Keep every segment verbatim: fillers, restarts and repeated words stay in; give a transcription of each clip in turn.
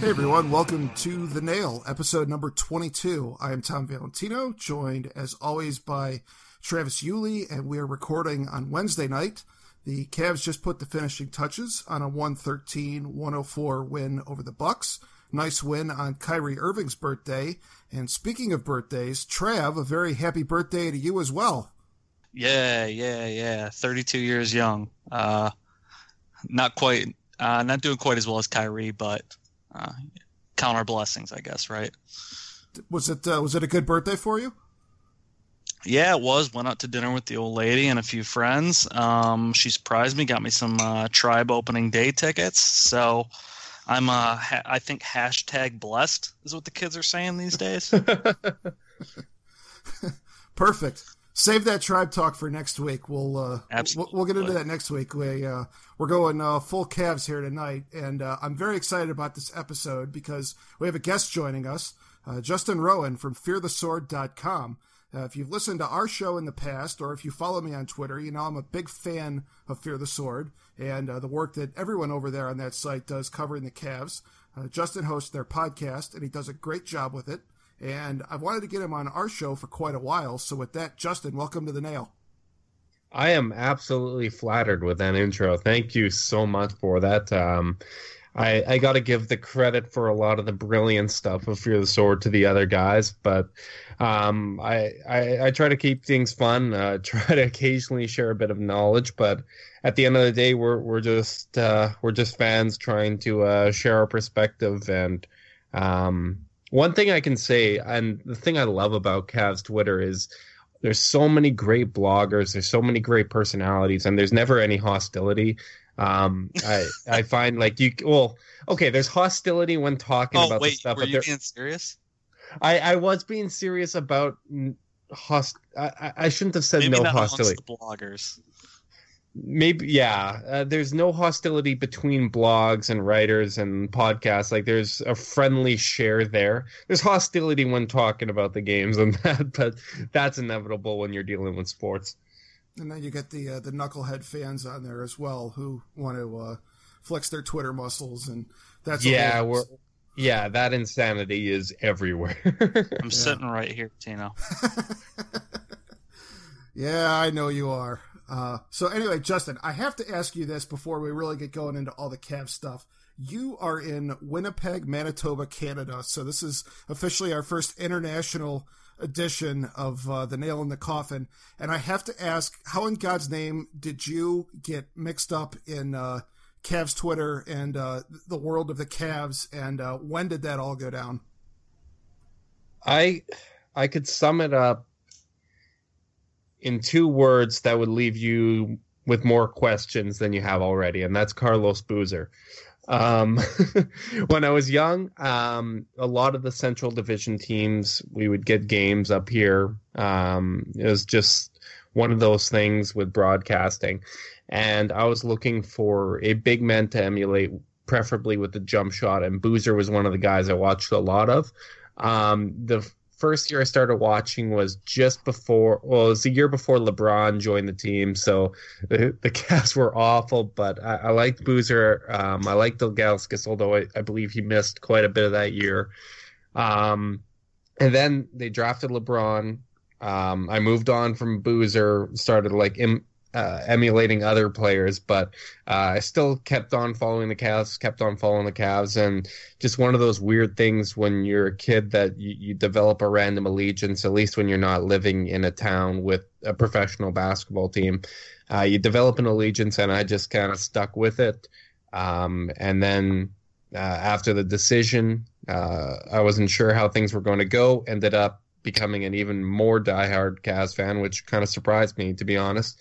Hey everyone, welcome to The Nail, episode number twenty-two. I am Tom Valentino, joined as always by Travis Uli, and we are recording on Wednesday night. The Cavs just put the finishing touches on a one thirteen to one oh four win over the Bucks. Nice win on Kyrie Irving's birthday. And speaking of birthdays, Trav, a very happy birthday to you as well. Yeah, yeah, yeah. thirty-two years young. Uh, not quite, uh, not doing quite as well as Kyrie, but... Uh, count our blessings, I guess, right? Was it uh, was it a good birthday for you? Yeah, it was. Went out to dinner with the old lady and a few friends. Um, she surprised me, got me some uh, Tribe opening day tickets. So I'm, uh, ha- I think hashtag blessed is what the kids are saying these days. Perfect. Save that Tribe talk for next week. We'll uh, we'll, we'll get into that next week. We uh, we're going uh, full Cavs here tonight, and uh, I'm very excited about this episode because we have a guest joining us, uh, Justin Rowan from Fear The Sword dot com. Uh, if you've listened to our show in the past, or if you follow me on Twitter, you know I'm a big fan of Fear the Sword and uh, the work that everyone over there on that site does covering the Cavs. Uh, Justin hosts their podcast, and he does a great job with it. And I've wanted to get him on our show for quite a while. So with that, Justin, welcome to The Nail. I am absolutely flattered with that intro. Thank you so much for that. Um, I, I got to give the credit for a lot of the brilliant stuff of Fear the Sword to the other guys. But um, I, I, I try to keep things fun, uh, try to occasionally share a bit of knowledge. But at the end of the day, we're, we're, just, uh, we're just fans trying to uh, share our perspective and... Um, One thing I can say, and the thing I love about Cavs Twitter is there's so many great bloggers, there's so many great personalities, and there's never any hostility. Um, I I find like you, well, okay, there's hostility when talking oh, about wait, this stuff. Were but you there, being serious? I, I was being serious about host. I, I shouldn't have said Maybe no not hostility. Amongst the bloggers. Maybe, yeah. Uh, there's no hostility between blogs and writers and podcasts. Like, there's a friendly share there. There's hostility when talking about the games and that, but that's inevitable when you're dealing with sports. And then you get the uh, the knucklehead fans on there as well who want to uh, flex their Twitter muscles, and that's yeah, we're yeah. That insanity is everywhere. I'm yeah. sitting right here, Tino. Yeah, I know you are. Uh, so anyway, Justin, I have to ask you this before we really get going into all the Cavs stuff. You are in Winnipeg, Manitoba, Canada. So this is officially our first international edition of uh, The Nail in the Coffin. And I have to ask, how in God's name did you get mixed up in uh, Cavs Twitter and uh, the world of the Cavs? And uh, when did that all go down? I I could sum it up in two words that would leave you with more questions than you have already, and that's Carlos Boozer. Um, when I was young, um, a lot of the Central Division teams, we would get games up here. Um, it was just one of those things with broadcasting, and I was looking for a big man to emulate, preferably with the jump shot, and Boozer was one of the guys I watched a lot of. Um, the first year I started watching was just before, well, it was the year before LeBron joined the team, so the, the Cavs were awful, but I, I liked Boozer. Um, I liked Dellavedova, although I, I believe he missed quite a bit of that year. Um, and then they drafted LeBron. Um, I moved on from Boozer, started like im, uh, emulating other players, but uh, I still kept on following the Cavs, kept on following the Cavs, and just one of those weird things when you're a kid that you, you develop a random allegiance, at least when you're not living in a town with a professional basketball team. Uh, you develop an allegiance, and I just kind of stuck with it. Um, and then uh, after the decision, uh, I wasn't sure how things were going to go, ended up becoming an even more diehard Cavs fan, which kind of surprised me, to be honest.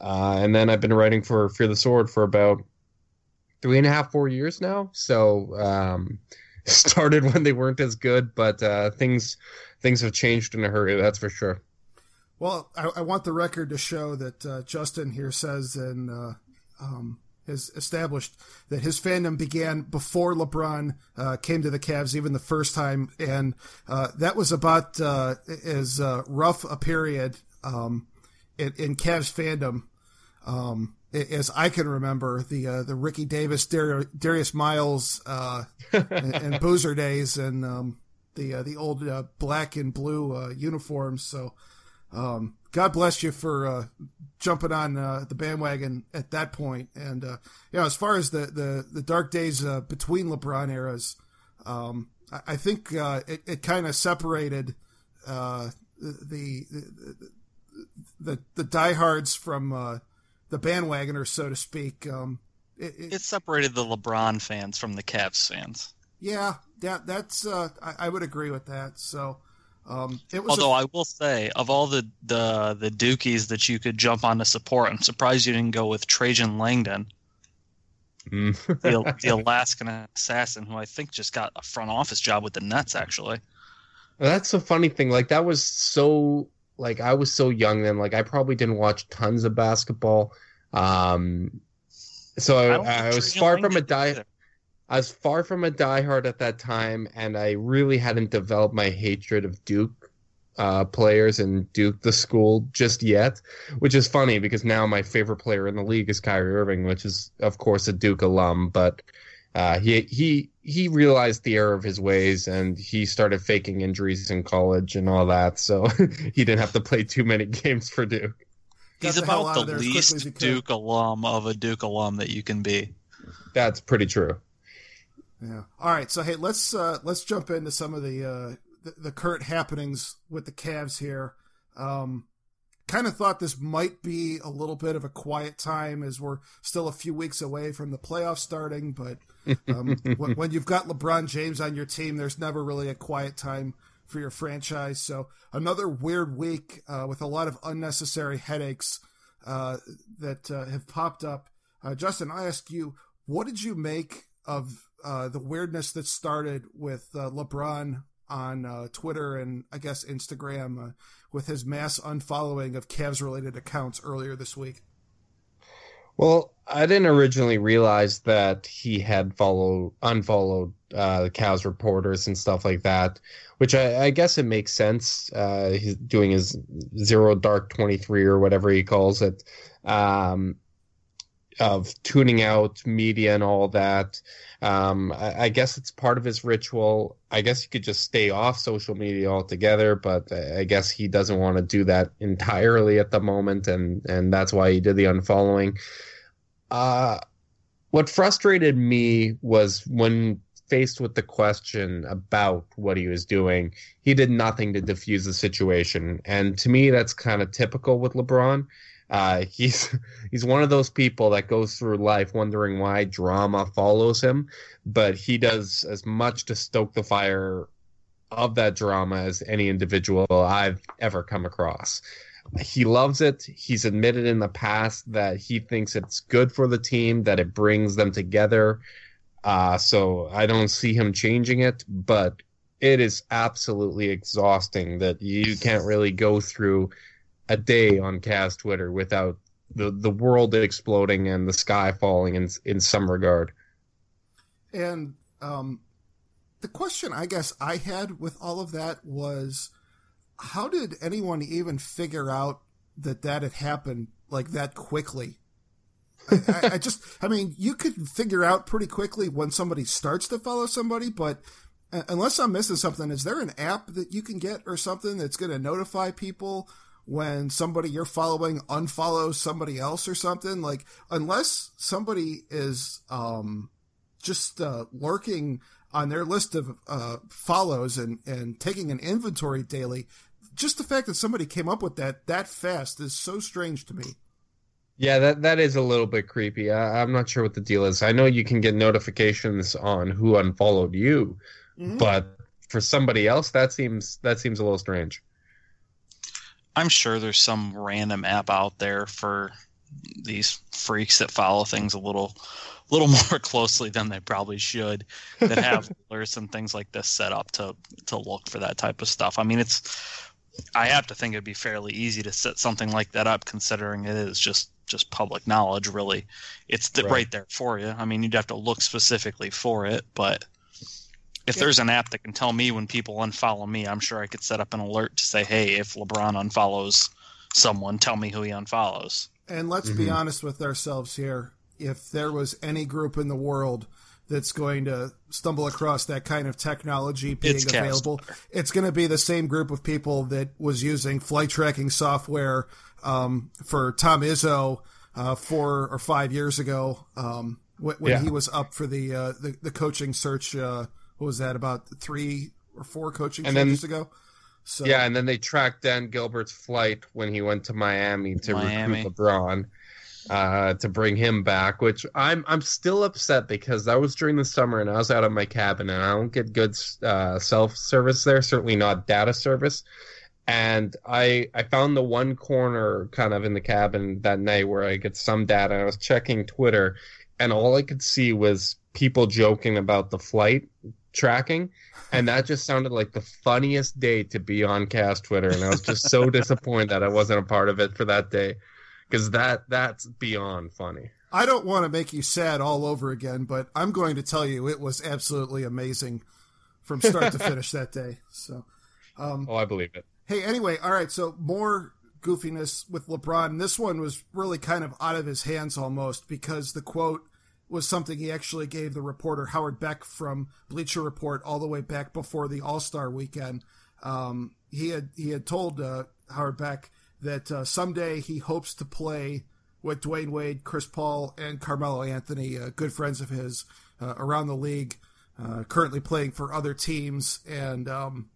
Uh, and then I've been writing for Fear the Sword for about three and a half, four years now. So um, started when they weren't as good, but uh, things things have changed in a hurry, that's for sure. Well, I, I want the record to show that uh, Justin here says and uh, um, has established that his fandom began before LeBron uh, came to the Cavs even the first time, and uh, that was about uh, as uh, rough a period um, in, in Cavs fandom um, as I can remember, the uh, the Ricky Davis, Dar- Darius Miles, uh, and, and Boozer days, and um, the uh, the old uh, black and blue uh, uniforms, so... Um, God bless you for uh, jumping on uh, the bandwagon at that point. And, uh, you know, as far as the, the, the dark days uh, between LeBron eras, um, I, I think uh, it, it kind of separated uh, the, the the the diehards from uh, the bandwagoners, so to speak. Um, it, it, it separated the LeBron fans from the Cavs fans. Yeah, that that's uh, I, I would agree with that, so... Um, it was Although a... I will say, of all the, the the dookies that you could jump on to support, I'm surprised you didn't go with Trajan Langdon, mm. the, the Alaskan assassin, who I think just got a front office job with the Nets, actually. Well, that's a funny thing. Like, that was so, like, I was so young then. Like, I probably didn't watch tons of basketball. Um, so I, I, I was far Langdon from a diet. I was far from a diehard at that time, and I really hadn't developed my hatred of Duke uh, players and Duke the school just yet, which is funny because now my favorite player in the league is Kyrie Irving, which is, of course, a Duke alum. But uh, he he he realized the error of his ways, and he started faking injuries in college and all that, so he didn't have to play too many games for Duke. He's the about the least Duke alum of a Duke alum that you can be. That's pretty true. Yeah. All right. So hey, let's uh, let's jump into some of the, uh, the the current happenings with the Cavs here. Um, kind of thought this might be a little bit of a quiet time as we're still a few weeks away from the playoffs starting. But um, when, when you've got LeBron James on your team, there's never really a quiet time for your franchise. So another weird week uh, with a lot of unnecessary headaches uh, that uh, have popped up. Uh, Justin, I ask you, what did you make of Uh, the weirdness that started with uh, LeBron on uh, Twitter and I guess Instagram uh, with his mass unfollowing of Cavs-related accounts earlier this week? Well, I didn't originally realize that he had follow, unfollowed uh, the Cavs reporters and stuff like that, which I, I guess it makes sense. Uh, he's doing his Zero Dark twenty-three or whatever he calls it, um, of tuning out media and all that. Um, I, I guess it's part of his ritual. I guess he could just stay off social media altogether, but I guess he doesn't want to do that entirely at the moment, and, and that's why he did the unfollowing. Uh, what frustrated me was when faced with the question about what he was doing, he did nothing to diffuse the situation. And to me, that's kind of typical with LeBron. Uh, he's he's one of those people that goes through life wondering why drama follows him, but he does as much to stoke the fire of that drama as any individual I've ever come across. He loves it. He's admitted in the past that he thinks it's good for the team, that it brings them together. Uh, so I don't see him changing it, but it is absolutely exhausting that you can't really go through a day on Cavs Twitter without the, the world exploding and the sky falling in in some regard. And um, the question I guess I had with all of that was, how did anyone even figure out that that had happened like that quickly? I, I, I just, I mean, you could figure out pretty quickly when somebody starts to follow somebody, but unless I'm missing something, is there an app that you can get or something that's going to notify people when somebody you're following unfollows somebody else or something? Like, unless somebody is um, just uh, lurking on their list of uh, follows and, and taking an inventory daily, just the fact that somebody came up with that that fast is so strange to me. Yeah, that, that is a little bit creepy. I, I'm not sure what the deal is. I know you can get notifications on who unfollowed you, mm-hmm. but for somebody else, that seems that seems a little strange. I'm sure there's some random app out there for these freaks that follow things a little little more closely than they probably should, that have alerts and things like this set up to to look for that type of stuff. I mean, it's I have to think it'd be fairly easy to set something like that up, considering it is just, just public knowledge, really. It's the, right. right there for you. I mean, you'd have to look specifically for it, but if yeah. there's an app that can tell me when people unfollow me, I'm sure I could set up an alert to say, hey, if LeBron unfollows someone, tell me who he unfollows. And let's mm-hmm. be honest with ourselves here. If there was any group in the world that's going to stumble across that kind of technology being it's available, Cavs. It's going to be the same group of people that was using flight tracking software um, for Tom Izzo uh, four or five years ago um, when, when yeah. he was up for the uh, the, the coaching search. Uh, what was that, about three or four coaching and searches then, ago? So, yeah, and then they tracked Dan Gilbert's flight when he went to Miami to Miami. recruit LeBron. Uh, to bring him back, which I'm I'm still upset because that was during the summer and I was out of my cabin and I don't get good uh, self-service there, certainly not data service. And I I found the one corner kind of in the cabin that night where I get some data. I was checking Twitter and all I could see was people joking about the flight tracking. And that just sounded like the funniest day to be on Cavs Twitter. And I was just so disappointed that I wasn't a part of it for that day. Because that, that's beyond funny. I don't want to make you sad all over again, but I'm going to tell you it was absolutely amazing from start to finish that day. So, um, oh, I believe it. Hey, anyway, all right, so more goofiness with LeBron. This one was really kind of out of his hands almost because the quote was something he actually gave the reporter Howard Beck from Bleacher Report all the way back before the All-Star weekend. Um, he had he had told uh, Howard Beck that uh, someday he hopes to play with Dwayne Wade, Chris Paul, and Carmelo Anthony, uh, good friends of his uh, around the league, uh, currently playing for other teams. And um,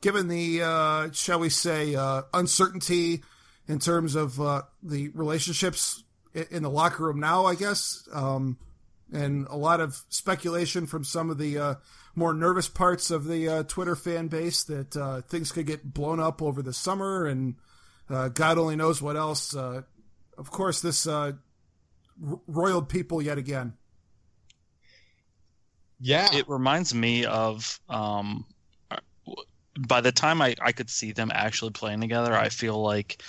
given the, uh, shall we say, uh, uncertainty in terms of uh, the relationships in the locker room now, I guess, um, and a lot of speculation from some of the uh, more nervous parts of the uh, Twitter fan base that uh, things could get blown up over the summer and Uh, God only knows what else. Uh, of course, this uh, r- roiled people yet again. Yeah. It reminds me of um, by the time I, I could see them actually playing together, I feel like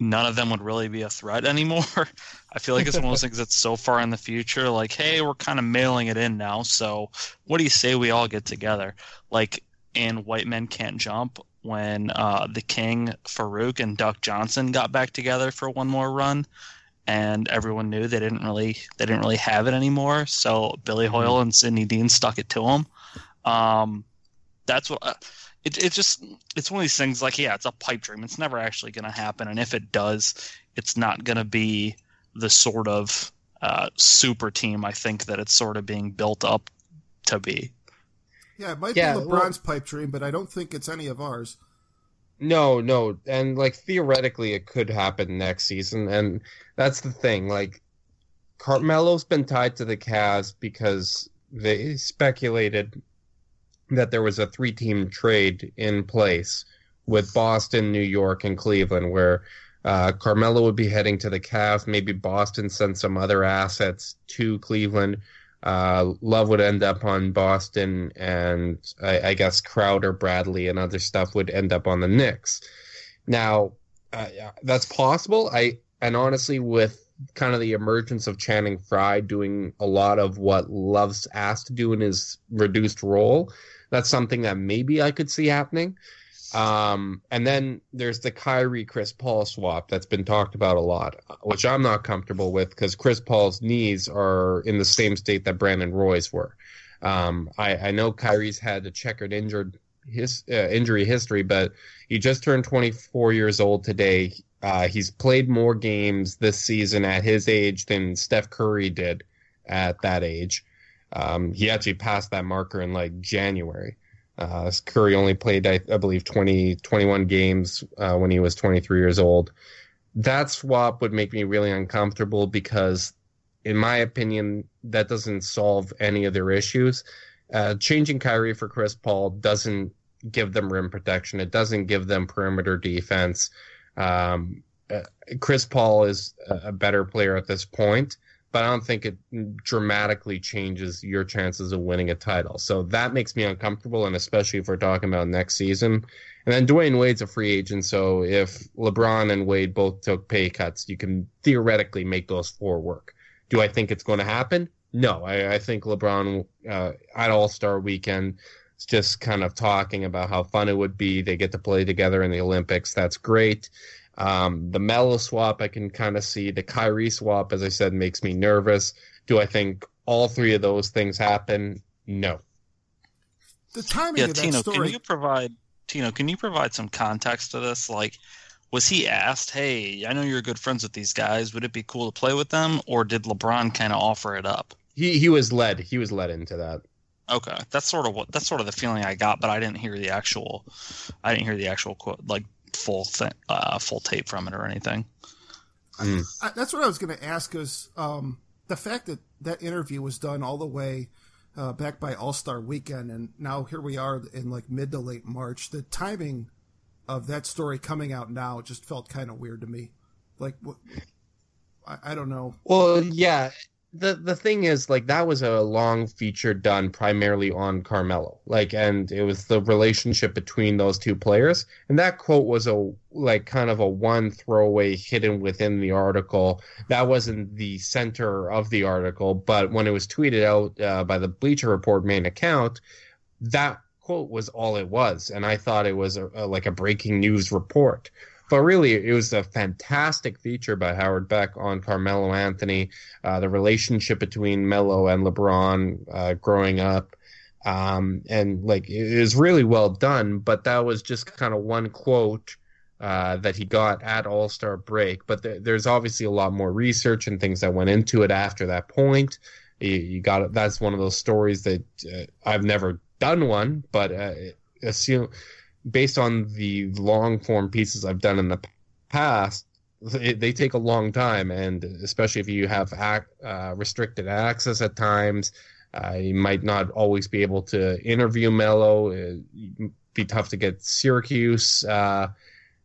none of them would really be a threat anymore. I feel like it's one of those things that's so far in the future. Like, hey, we're kind of mailing it in now. So what do you say we all get together? Like in White Men Can't Jump, when uh, the King, Farouk, and Duck Johnson got back together for one more run, and everyone knew they didn't really they didn't really have it anymore. So Billy Hoyle and Sidney Dean stuck it to him. Um, that's what uh, it it just it's one of these things like yeah, it's a pipe dream. It's never actually going to happen, and if it does, it's not going to be the sort of uh, super team I think that it's sort of being built up to be. Yeah, it might yeah, be LeBron's well, pipe dream, but I don't think it's any of ours. No, no. And, like, theoretically, it could happen next season. And that's the thing. Like, Carmelo's been tied to the Cavs because they speculated that there was a three-team trade in place with Boston, New York, and Cleveland, where uh, Carmelo would be heading to the Cavs. Maybe Boston sent some other assets to Cleveland. Uh, Love would end up on Boston, and I, I guess Crowder, Bradley, and other stuff would end up on the Knicks. Now, uh, that's possible. I and honestly, with kind of the emergence of Channing Frye doing a lot of what Love's asked to do in his reduced role, that's something that maybe I could see happening. Um, and then there's the Kyrie Chris Paul swap that's been talked about a lot, which I'm not comfortable with because Chris Paul's knees are in the same state that Brandon Roy's were. Um, I, I know Kyrie's had a checkered injured his uh, injury history, but he just turned twenty-four years old today. Uh, he's played more games this season at his age than Steph Curry did at that age. Um, he actually passed that marker in like January. Uh, Curry only played, I, I believe, twenty, twenty-one games uh, when he was twenty-three years old. That swap would make me really uncomfortable because, in my opinion, that doesn't solve any of their issues. Uh, changing Kyrie for Chris Paul doesn't give them rim protection. It doesn't give them perimeter defense. Um, uh, Chris Paul is a, a better player at this point, but I don't think it dramatically changes your chances of winning a title. So that makes me uncomfortable, and especially if we're talking about next season. And then Dwayne Wade's a free agent, so if LeBron and Wade both took pay cuts, you can theoretically make those four work. Do I think it's going to happen? No, I, I think LeBron uh, at All-Star Weekend is just kind of talking about how fun it would be. They get to play together in the Olympics. That's great. Um, the Melo swap, I can kind of see. The Kyrie swap, as I said, makes me nervous. Do I think all three of those things happen? No. The timing yeah, of that Tino, story. Can you provide, Tino, can you provide some context to this? Like, was he asked, hey, I know you're good friends with these guys. Would it be cool to play with them? Or did LeBron kind of offer it up? He he was led. He was led into that. Okay, that's sort of what that's sort of the feeling I got, but I didn't hear the actual, I didn't hear the actual quote, like full thing, uh, full tape from it or anything. Mm. I, that's what I was going to ask. Is um, the fact that that interview was done all the way uh, back by All-Star Weekend, and now here we are in like mid to late March. The timing of that story coming out now just felt kind of weird to me. Like, what, I, I don't know. Well, yeah. The the thing is, like, that was a long feature done primarily on Carmelo, like, and it was the relationship between those two players. And that quote was a like kind of a one throwaway hidden within the article. That wasn't the center of the article, but when it was tweeted out uh, by the Bleacher Report main account, that quote was all it was. And I thought it was a, a, like a breaking news report. But really, it was a fantastic feature by Howard Beck on Carmelo Anthony, uh, the relationship between Melo and LeBron uh, growing up. Um, and like it was really well done, but that was just kind of one quote uh, that he got at All-Star break. But th- there's obviously a lot more research and things that went into it after that point. You, you got it. That's one of those stories that uh, I've never done one, but uh, assume. Based on the long-form pieces I've done in the past, it, they take a long time, and especially if you have ac- uh, restricted access at times, uh, you might not always be able to interview Melo. It'd be tough to get Syracuse uh,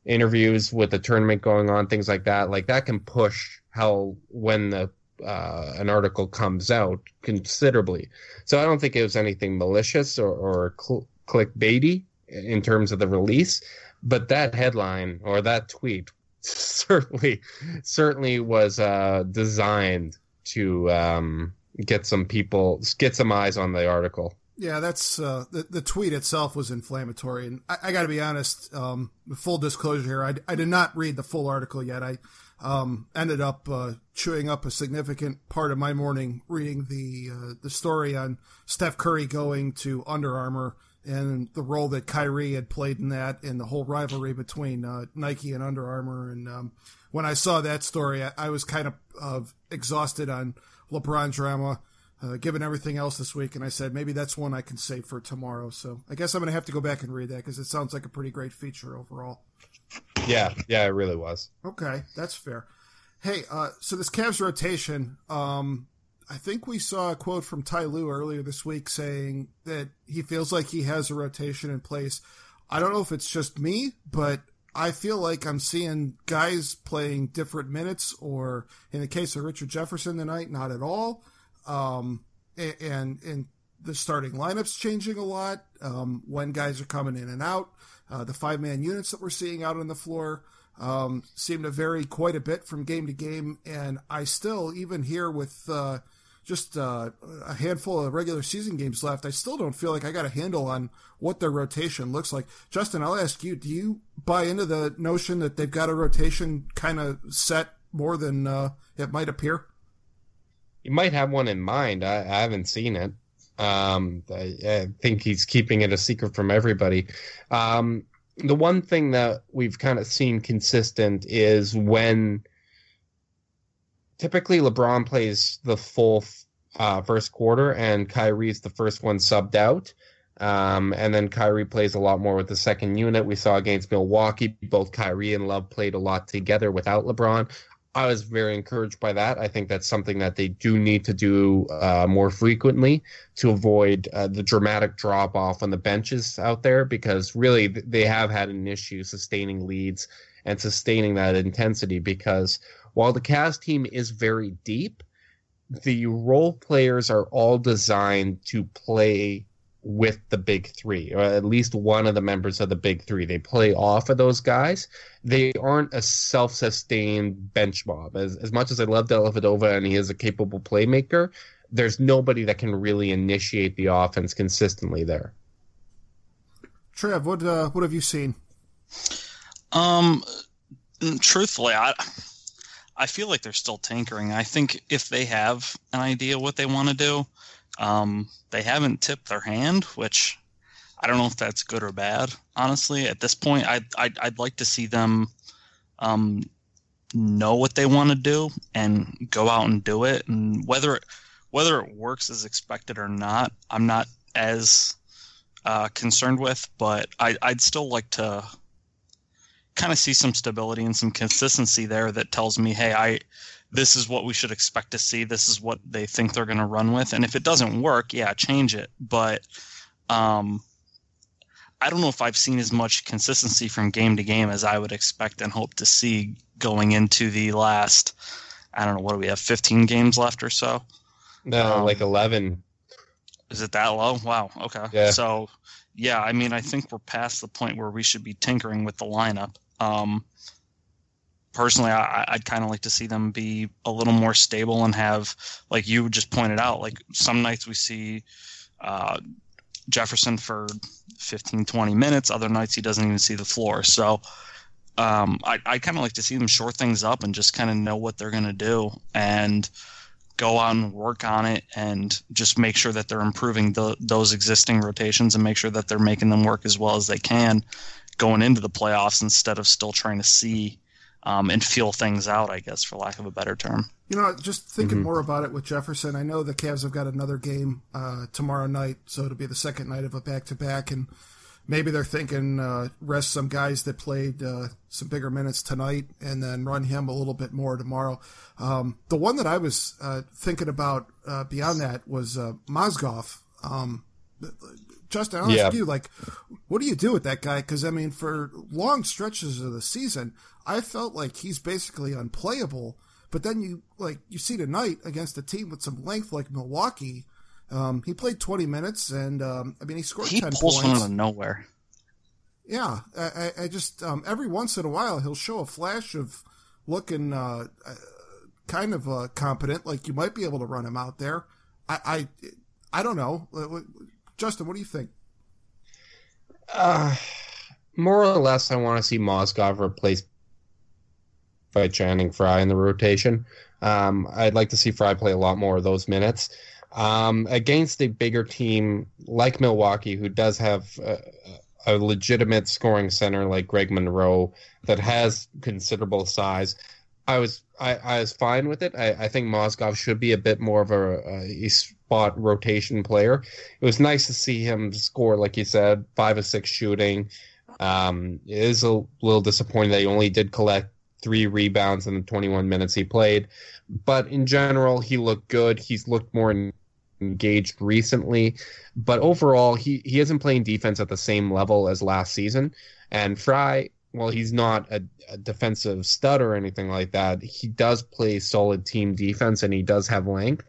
interviews with the tournament going on, things like that. Like that can push how when the uh, an article comes out considerably. So I don't think it was anything malicious or, or cl- clickbaity in terms of the release, but that headline or that tweet certainly certainly was uh, designed to um, get some people, get some eyes on the article. Yeah, that's uh, the, the tweet itself was inflammatory. And I, I got to be honest, um, full disclosure here, I, I did not read the full article yet. I um, ended up uh, chewing up a significant part of my morning reading the uh, the story on Steph Curry going to Under Armour and the role that Kyrie had played in that and the whole rivalry between uh, Nike and Under Armour. And um, when I saw that story, I, I was kind of uh, exhausted on LeBron drama, uh, given everything else this week. And I said, maybe that's one I can save for tomorrow. So I guess I'm going to have to go back and read that because it sounds like a pretty great feature overall. Yeah, yeah, it really was. Okay, that's fair. Hey, uh, so this Cavs rotation, um, I think we saw a quote from Ty Lue earlier this week saying that he feels like he has a rotation in place. I don't know if it's just me, but I feel like I'm seeing guys playing different minutes, or in the case of Richard Jefferson tonight, not at all. Um, and, and the starting lineup's changing a lot, um, when guys are coming in and out. Uh, the five-man units that we're seeing out on the floor um, seem to vary quite a bit from game to game. And I still, even here with uh, – just uh, a handful of regular season games left, I still don't feel like I got a handle on what their rotation looks like. Justin, I'll ask you, do you buy into the notion that they've got a rotation kind of set more than uh, it might appear? You might have one in mind. I, I haven't seen it. Um, I, I think he's keeping it a secret from everybody. Um, the one thing that we've kind of seen consistent is when – typically, LeBron plays the full uh, first quarter, and Kyrie's the first one subbed out. Um, and then Kyrie plays a lot more with the second unit. We saw against Milwaukee, both Kyrie and Love played a lot together without LeBron. I was very encouraged by that. I think that's something that they do need to do uh, more frequently to avoid uh, the dramatic drop-off on the benches out there, because really they have had an issue sustaining leads and sustaining that intensity, because while the Cavs team is very deep, the role players are all designed to play with the big three, or at least one of the members of the big three. They play off of those guys. They aren't a self-sustained bench mob. As, as much as I love Dellavedova and he is a capable playmaker, there's nobody that can really initiate the offense consistently there. Trev, what uh, what have you seen? Um, truthfully, I I feel like they're still tinkering. I think if they have an idea what they want to do, um, they haven't tipped their hand, which I don't know if that's good or bad. Honestly, at this point, I I'd, I'd like to see them um. know what they want to do and go out and do it, and whether it, whether it works as expected or not, I'm not as uh, concerned with, but I, I'd still like to kind of see some stability and some consistency there that tells me, hey, I this is what we should expect to see, this is what they think they're going to run with, and if it doesn't work, yeah, change it. But um, I don't know if I've seen as much consistency from game to game as I would expect and hope to see going into the last, I don't know, what do we have, fifteen games left or so? No, um, like eleven. Is it that low? Wow, okay. Yeah. So, yeah, I mean, I think we're past the point where we should be tinkering with the lineup. Um, personally, I, I'd kind of like to see them be a little more stable and have, like you just pointed out, like some nights we see uh, Jefferson for fifteen, twenty minutes. Other nights he doesn't even see the floor. So, Um, I, I kind of like to see them shore things up and just kind of know what they're going to do and go out and work on it and just make sure that they're improving the, those existing rotations and make sure that they're making them work as well as they can going into the playoffs instead of still trying to see um, and feel things out, I guess, for lack of a better term. You know, just thinking mm-hmm. more about it with Jefferson, I know the Cavs have got another game uh, tomorrow night, so it'll be the second night of a back-to-back, and maybe they're thinking uh, rest some guys that played uh, some bigger minutes tonight and then run him a little bit more tomorrow. Um, the one that I was uh, thinking about uh, beyond that was uh, Mozgov. Um, Justin, I'll yeah. ask you, like, what do you do with that guy? Because, I mean, for long stretches of the season, I felt like he's basically unplayable. But then you, like, you see tonight against a team with some length like Milwaukee, Um, he played twenty minutes, and um, I mean, he scored ten points. He pulls one out of nowhere. Yeah, I, I just um, every once in a while he'll show a flash of looking uh, kind of uh, competent. Like you might be able to run him out there. I, I, I don't know, Justin. What do you think? Uh, more or less, I want to see Mozgov replaced by Channing Frye in the rotation. Um, I'd like to see Frye play a lot more of those minutes. Um, against a bigger team like Milwaukee, who does have a, a legitimate scoring center like Greg Monroe that has considerable size, I was I, I was fine with it. I, I think Mozgov should be a bit more of a, a spot rotation player. It was nice to see him score, like you said, five or six shooting. Um, it is a little disappointing that he only did collect three rebounds in the twenty-one minutes he played. But in general, he looked good. He's looked more engaged recently. But overall, he, he isn't playing defense at the same level as last season. And Frye, well, he's not a, a defensive stud or anything like that. He does play solid team defense, and he does have length.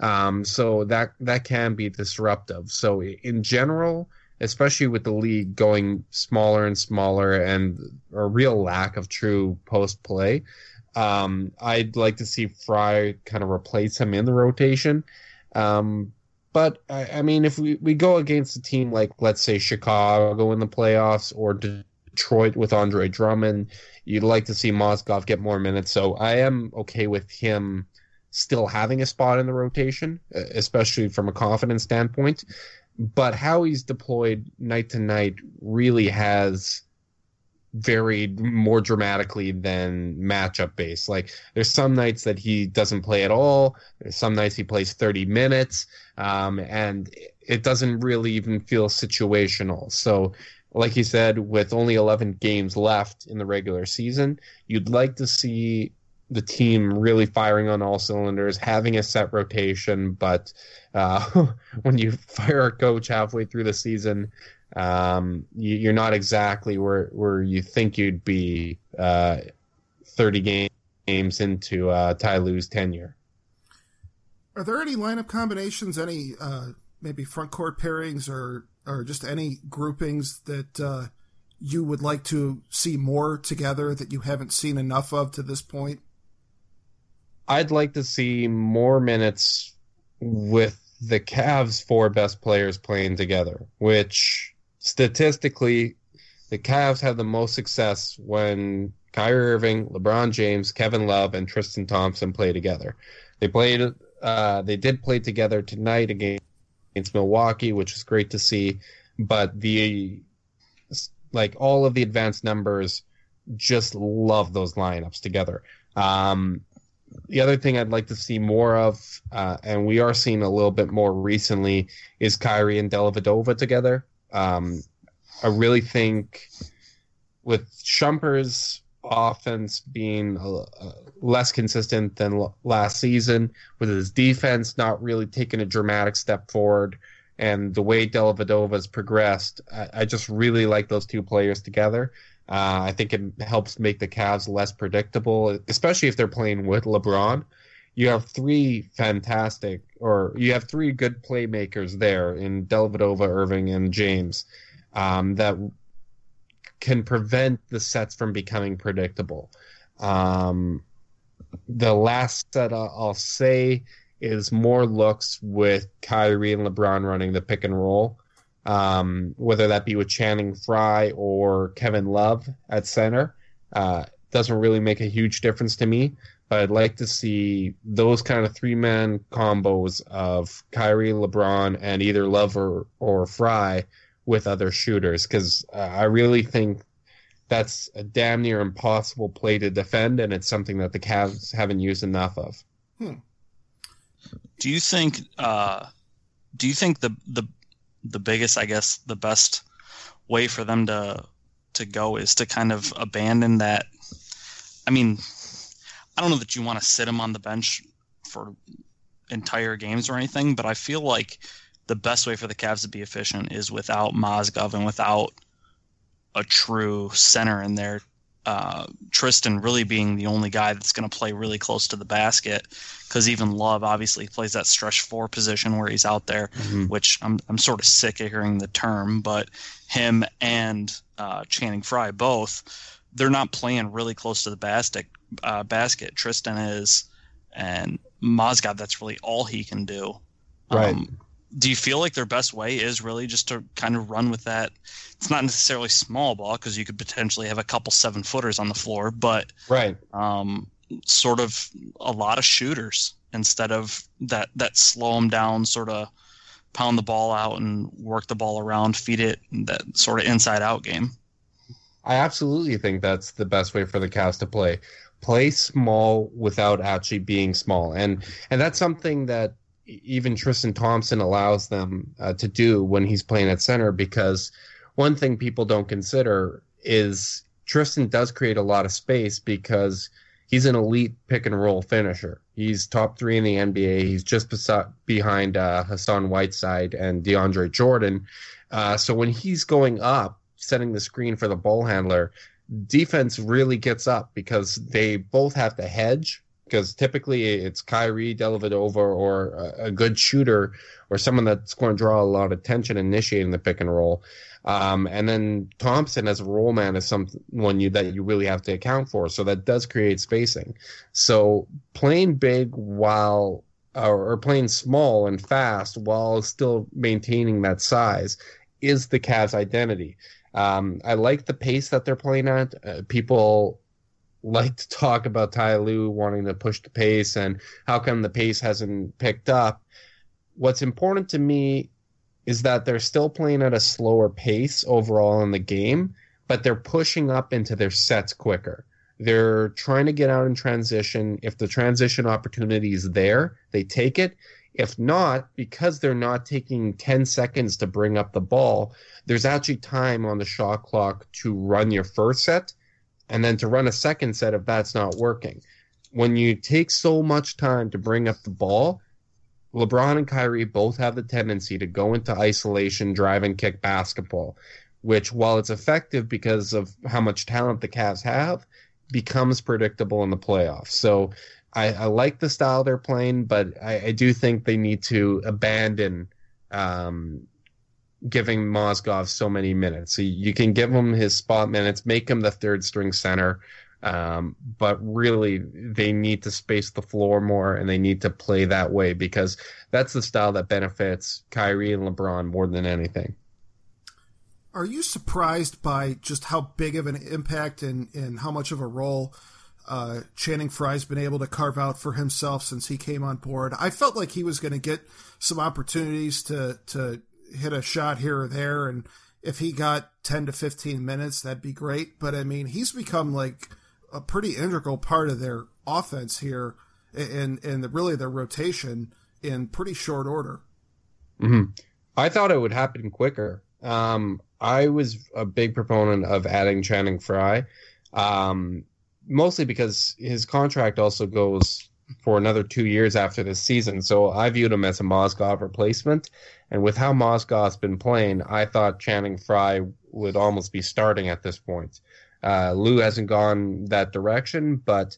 Um, so that, that can be disruptive. So in general, especially with the league going smaller and smaller and a real lack of true post play, Um, I'd like to see Frye kind of replace him in the rotation. Um, but, I, I mean, if we, we go against a team like, let's say, Chicago in the playoffs or Detroit with Andre Drummond, you'd like to see Mozgov get more minutes. So I am okay with him still having a spot in the rotation, especially from a confidence standpoint. But how he's deployed night to night really has varied more dramatically than matchup based. Like there's some nights that he doesn't play at all. There's some nights he plays thirty minutes, um, and it doesn't really even feel situational. So like you said, with only eleven games left in the regular season, you'd like to see the team really firing on all cylinders, having a set rotation. But uh, when you fire a coach halfway through the season, Um, you, you're not exactly where where you think you'd be uh, thirty game, games into uh, Ty Lue's tenure. Are there any lineup combinations, any uh, maybe front court pairings or or just any groupings that uh, you would like to see more together that you haven't seen enough of to this point? I'd like to see more minutes with the Cavs' four best players playing together, which statistically the Cavs have the most success when Kyrie Irving, LeBron James, Kevin Love, and Tristan Thompson play together. They played, uh, they did play together tonight against Milwaukee, which is great to see. But the like all of the advanced numbers just love those lineups together. Um, The other thing I'd like to see more of, uh, and we are seeing a little bit more recently, is Kyrie and Dellavedova together. Um, I really think with Shumpert's offense being uh, less consistent than l- last season, with his defense not really taking a dramatic step forward, and the way Dellavedova's progressed, I, I just really like those two players together. Uh, I think it helps make the Cavs less predictable, especially if they're playing with LeBron. You have three fantastic, or you have three good playmakers there in Dellavedova, Irving, and James um, that can prevent the sets from becoming predictable. Um, the last set I'll say is more looks with Kyrie and LeBron running the pick and roll. Um, whether that be with Channing Frye or Kevin Love at center, uh, doesn't really make a huge difference to me. But I'd like to see those kind of three-man combos of Kyrie, LeBron, and either Love or, or Frye with other shooters, because uh, I really think that's a damn near impossible play to defend, and it's something that the Cavs haven't used enough of. Hmm. Do you think? Uh, do you think the the the biggest, I guess, the best way for them to to go is to kind of abandon that? I mean, I don't know that you want to sit them on the bench for entire games or anything, but I feel like the best way for the Cavs to be efficient is without Mozgov and without a true center in there. Uh, Tristan really being the only guy that's going to play really close to the basket, because even Love obviously plays that stretch four position where he's out there, mm-hmm. which I'm I'm sort of sick of hearing the term, but him and uh, Channing Frye both, they're not playing really close to the basket. Uh, basket. Tristan is, and Mozgov, that's really all he can do. Right. Um, do you feel like their best way is really just to kind of run with that? It's not necessarily small ball, because you could potentially have a couple seven footers on the floor, but right. um, sort of a lot of shooters instead of that, that slow them down, sort of pound the ball out and work the ball around, feed it, that sort of inside out game. I absolutely think that's the best way for the Cavs to play. Play small without actually being small. And, and that's something that even Tristan Thompson allows them uh, to do when he's playing at center, because one thing people don't consider is Tristan does create a lot of space because he's an elite pick and roll finisher. He's top three in the N B A. He's just bes- behind uh, Hassan Whiteside and DeAndre Jordan. Uh, so when he's going up, setting the screen for the ball handler, defense really gets up because they both have to hedge. Because typically it's Kyrie, Dellavedova, or a, a good shooter, or someone that's going to draw a lot of attention initiating the pick and roll. Um, and then Thompson as a roll man is someone you, that you really have to account for. So that does create spacing. So playing big while uh, or playing small and fast while still maintaining that size is the Cavs' identity. Um, I like the pace that they're playing at. Uh, people like to talk about Ty Lue wanting to push the pace and how come the pace hasn't picked up. What's important to me is that they're still playing at a slower pace overall in the game, but they're pushing up into their sets quicker. They're trying to get out in transition. If the transition opportunity is there, they take it. If not, because they're not taking ten seconds to bring up the ball, there's actually time on the shot clock to run your first set, and then to run a second set if that's not working. When you take so much time to bring up the ball, LeBron and Kyrie both have the tendency to go into isolation, drive, and kick basketball, which, while it's effective because of how much talent the Cavs have, becomes predictable in the playoffs. So I, I like the style they're playing, but I, I do think they need to abandon um, giving Mozgov so many minutes. So you can give him his spot minutes, make him the third string center. Um, but really, they need to space the floor more, and they need to play that way, because that's the style that benefits Kyrie and LeBron more than anything. Are you surprised by just how big of an impact and, and how much of a role uh, Channing Frye's been able to carve out for himself since he came on board? I felt like he was going to get some opportunities to to hit a shot here or there, and if he got ten to fifteen minutes, that'd be great. But, I mean, he's become like a pretty integral part of their offense here and, and the, really their rotation in pretty short order. Mm-hmm. I thought it would happen quicker. Um, I was a big proponent of adding Channing Frye, um, mostly because his contract also goes for another two years after this season. So I viewed him as a Mozgov replacement. And with how Mozgov's been playing, I thought Channing Frye would almost be starting at this point. Uh, Lou hasn't gone that direction, but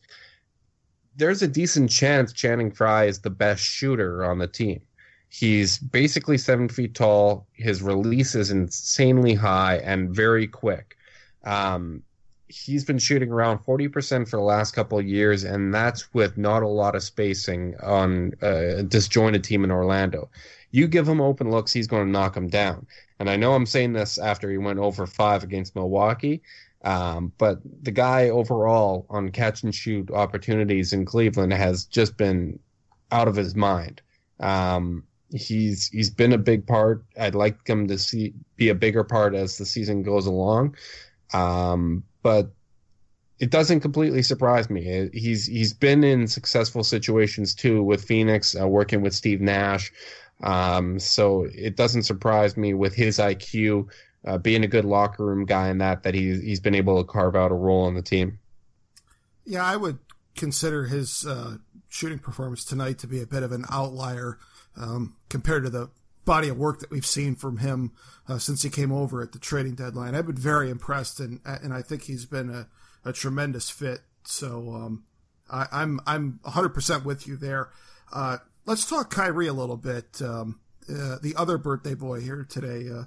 there's a decent chance Channing Frye is the best shooter on the team. He's basically seven feet tall. His release is insanely high and very quick. Um, he's been shooting around forty percent for the last couple of years, and that's with not a lot of spacing on a disjointed team in Orlando. You give him open looks, he's going to knock them down. And I know I'm saying this after he went over five against Milwaukee, um, but the guy overall on catch-and-shoot opportunities in Cleveland has just been out of his mind. Um, He's he's been a big part. I'd like him to see be a bigger part as the season goes along, um, but it doesn't completely surprise me. It, he's he's been in successful situations too with Phoenix, uh, working with Steve Nash, um, so it doesn't surprise me with his I Q, uh, being a good locker room guy, and that that he's he's been able to carve out a role on the team. Yeah, I would consider his uh, shooting performance tonight to be a bit of an outlier. Um, compared to the body of work that we've seen from him uh, since he came over at the trading deadline. I've been very impressed, and and I think he's been a, a tremendous fit. So um, I, I'm I'm one hundred percent with you there. Uh, let's talk Kyrie a little bit, um, uh, the other birthday boy here today, uh,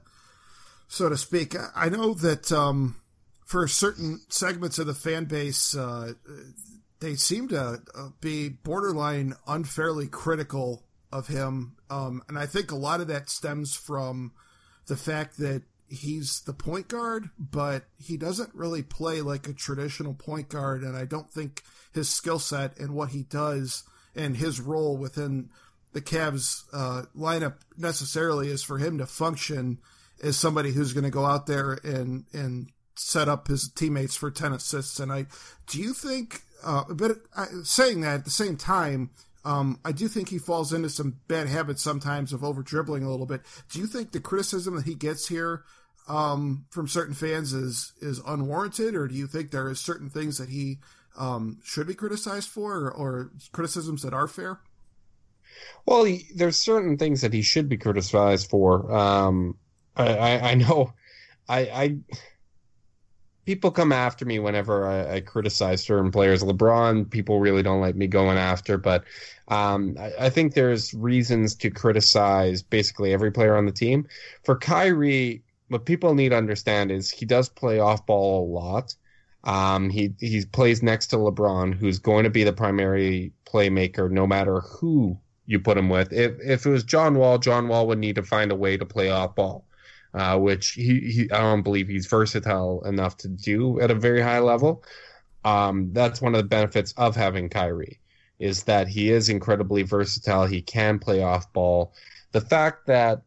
so to speak. I know that um, for certain segments of the fan base, uh, they seem to be borderline unfairly critical of him, um, and I think a lot of that stems from the fact that he's the point guard, but he doesn't really play like a traditional point guard, and I don't think his skill set and what he does and his role within the Cavs uh, lineup necessarily is for him to function as somebody who's going to go out there and and set up his teammates for ten assists tonight. Do you think, uh, but uh, saying that at the same time, Um, I do think he falls into some bad habits sometimes of over-dribbling a little bit. Do you think the criticism that he gets here um, from certain fans is is unwarranted, or do you think there is certain things that he um, should be criticized for, or, or criticisms that are fair? Well, he, there's certain things that he should be criticized for. Um, I, I, I know I, I people come after me whenever I, I criticize certain players. LeBron, people really don't like me going after, but um, I, I think there's reasons to criticize basically every player on the team. For Kyrie, what people need to understand is he does play off ball a lot. Um, he, he plays next to LeBron, who's going to be the primary playmaker no matter who you put him with. If, if it was John Wall, John Wall would need to find a way to play off ball. Uh, which he, he I don't believe he's versatile enough to do at a very high level. Um, that's one of the benefits of having Kyrie, is that he is incredibly versatile. He can play off ball. The fact that,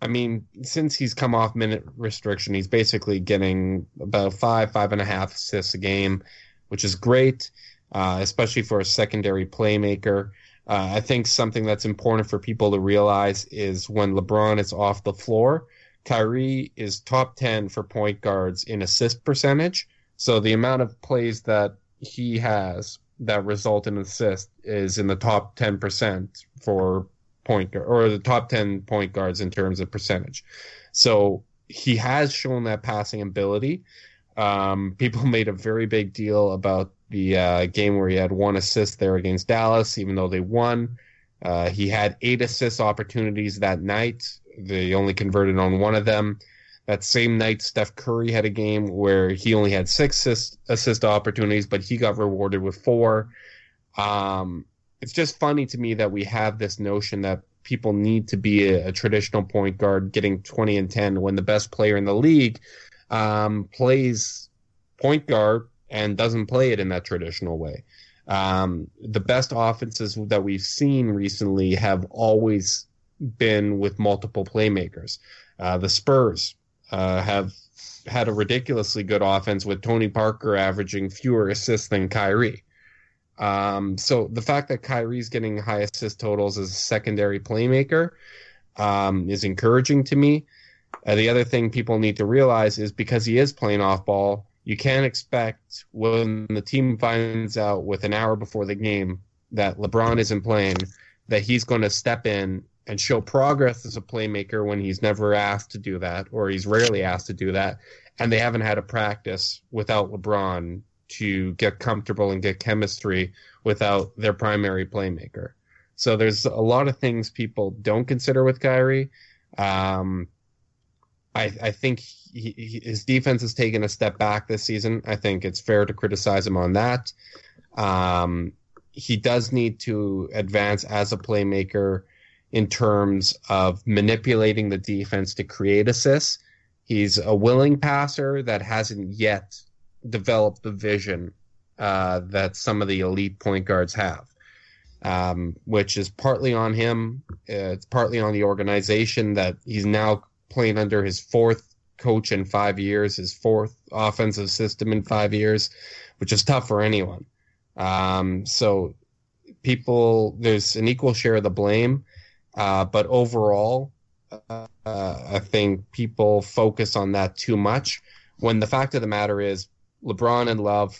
I mean, since he's come off minute restriction, he's basically getting about five, five and a half assists a game, which is great, uh, especially for a secondary playmaker. Uh, I think something that's important for people to realize is when LeBron is off the floor, Kyrie is top ten for point guards in assist percentage. So the amount of plays that he has that result in assist is in the top ten percent for point guard, or the top ten point guards in terms of percentage. So he has shown that passing ability. Um, people made a very big deal about the uh, game where he had one assist there against Dallas, even though they won. Uh, he had eight assist opportunities that night. They only converted on one of them. That same night, Steph Curry had a game where he only had six assist, assist opportunities, but he got rewarded with four. Um, it's just funny to me that we have this notion that people need to be a, a traditional point guard getting twenty and ten when the best player in the league um, plays point guard and doesn't play it in that traditional way. Um, the best offenses that we've seen recently have always been with multiple playmakers. Uh, the Spurs uh, have had a ridiculously good offense with Tony Parker averaging fewer assists than Kyrie. Um, so the fact that Kyrie's getting high assist totals as a secondary playmaker um, is encouraging to me. Uh, the other thing people need to realize is because he is playing off ball, you can't expect when the team finds out with an hour before the game that LeBron isn't playing, that he's going to step in and show progress as a playmaker when he's never asked to do that, or he's rarely asked to do that. And they haven't had a practice without LeBron to get comfortable and get chemistry without their primary playmaker. So there's a lot of things people don't consider with Kyrie. Um, I, I think he, he, his defense has taken a step back this season. I think it's fair to criticize him on that. Um, he does need to advance as a playmaker in terms of manipulating the defense to create assists. He's a willing passer that hasn't yet developed the vision uh, that some of the elite point guards have, um, which is partly on him. Uh, it's partly on the organization that he's now playing under his fourth coach in five years, his fourth offensive system in five years, which is tough for anyone. Um, so people, there's an equal share of the blame, uh, but overall, uh, I think people focus on that too much when the fact of the matter is LeBron and Love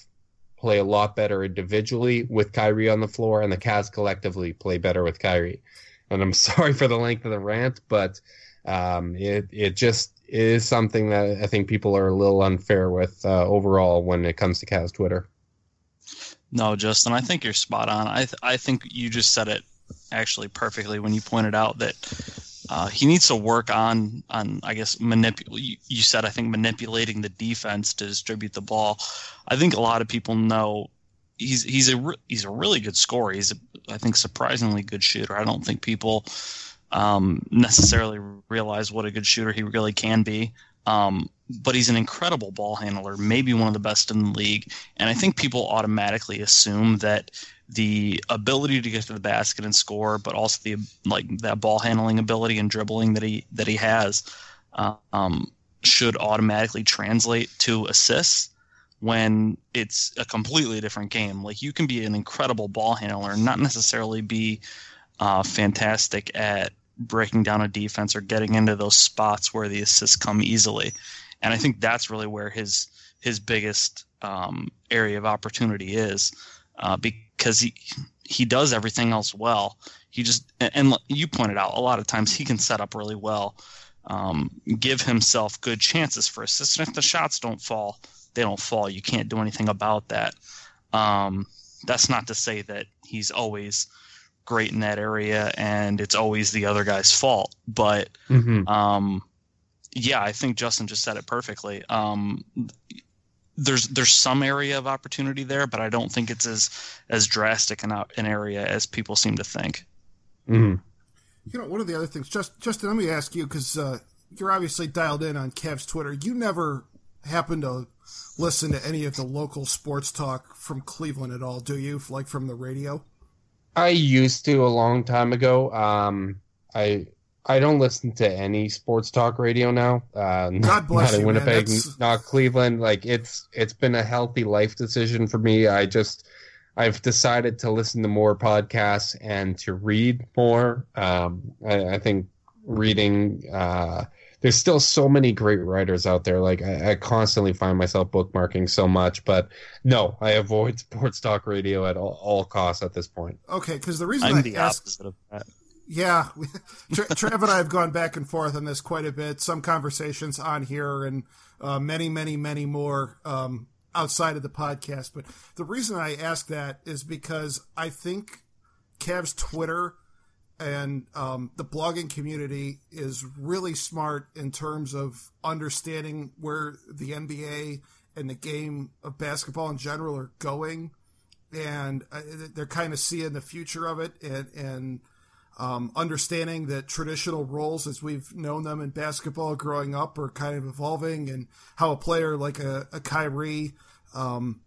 play a lot better individually with Kyrie on the floor, and the Cavs collectively play better with Kyrie. And I'm sorry for the length of the rant, but Um, it it just is something that I think people are a little unfair with uh, overall when it comes to Cavs Twitter. No, Justin, I think you're spot on. I th- I think you just said it actually perfectly when you pointed out that uh, he needs to work on on I guess manip- you, you said I think manipulating the defense to distribute the ball. I think a lot of people know he's he's a re- he's a really good scorer. He's a, I think surprisingly good shooter. I don't think people Um, necessarily realize what a good shooter he really can be. Um, but he's an incredible ball handler, maybe one of the best in the league. And I think people automatically assume that the ability to get to the basket and score, but also the like that ball handling ability and dribbling that he that he has um, should automatically translate to assists when it's a completely different game. Like you can be an incredible ball handler and not necessarily be uh, fantastic at breaking down a defense or getting into those spots where the assists come easily. And I think that's really where his his biggest um, area of opportunity is uh, because he he does everything else well. He just and, and you pointed out a lot of times he can set up really well, um, give himself good chances for assists. And if the shots don't fall, they don't fall. You can't do anything about that. Um, that's not to say that he's always great in that area and it's always the other guy's fault, but mm-hmm. um yeah I think Justin just said it perfectly. um there's there's some area of opportunity there, but I don't think it's as as drastic an, an area as people seem to think. Mm-hmm. You know, one of the other things, just Justin, let me ask you, because uh you're obviously dialed in on Cavs Twitter. You never happen to listen to any of the local sports talk from Cleveland at all, do you, like from the radio? I used to a long time ago. Um, I I don't listen to any sports talk radio now. Uh, God bless you, man. Not in Winnipeg, not Cleveland. Like it's it's been a healthy life decision for me. I just I've decided to listen to more podcasts and to read more. Um, I, I think reading. Uh, there's still so many great writers out there. Like I, I constantly find myself bookmarking so much, but no, I avoid sports talk radio at all, all costs at this point. Okay, because the reason I'm I the ask, opposite of that. Yeah, Tra- Trav and I have gone back and forth on this quite a bit. Some conversations on here, and uh, many, many, many more um, outside of the podcast. But the reason I ask that is because I think Cavs Twitter And um, the blogging community is really smart in terms of understanding where the N B A and the game of basketball in general are going. And uh, they're kind of seeing the future of it and, and um, understanding that traditional roles as we've known them in basketball growing up are kind of evolving, and how a player like a, a Kyrie um,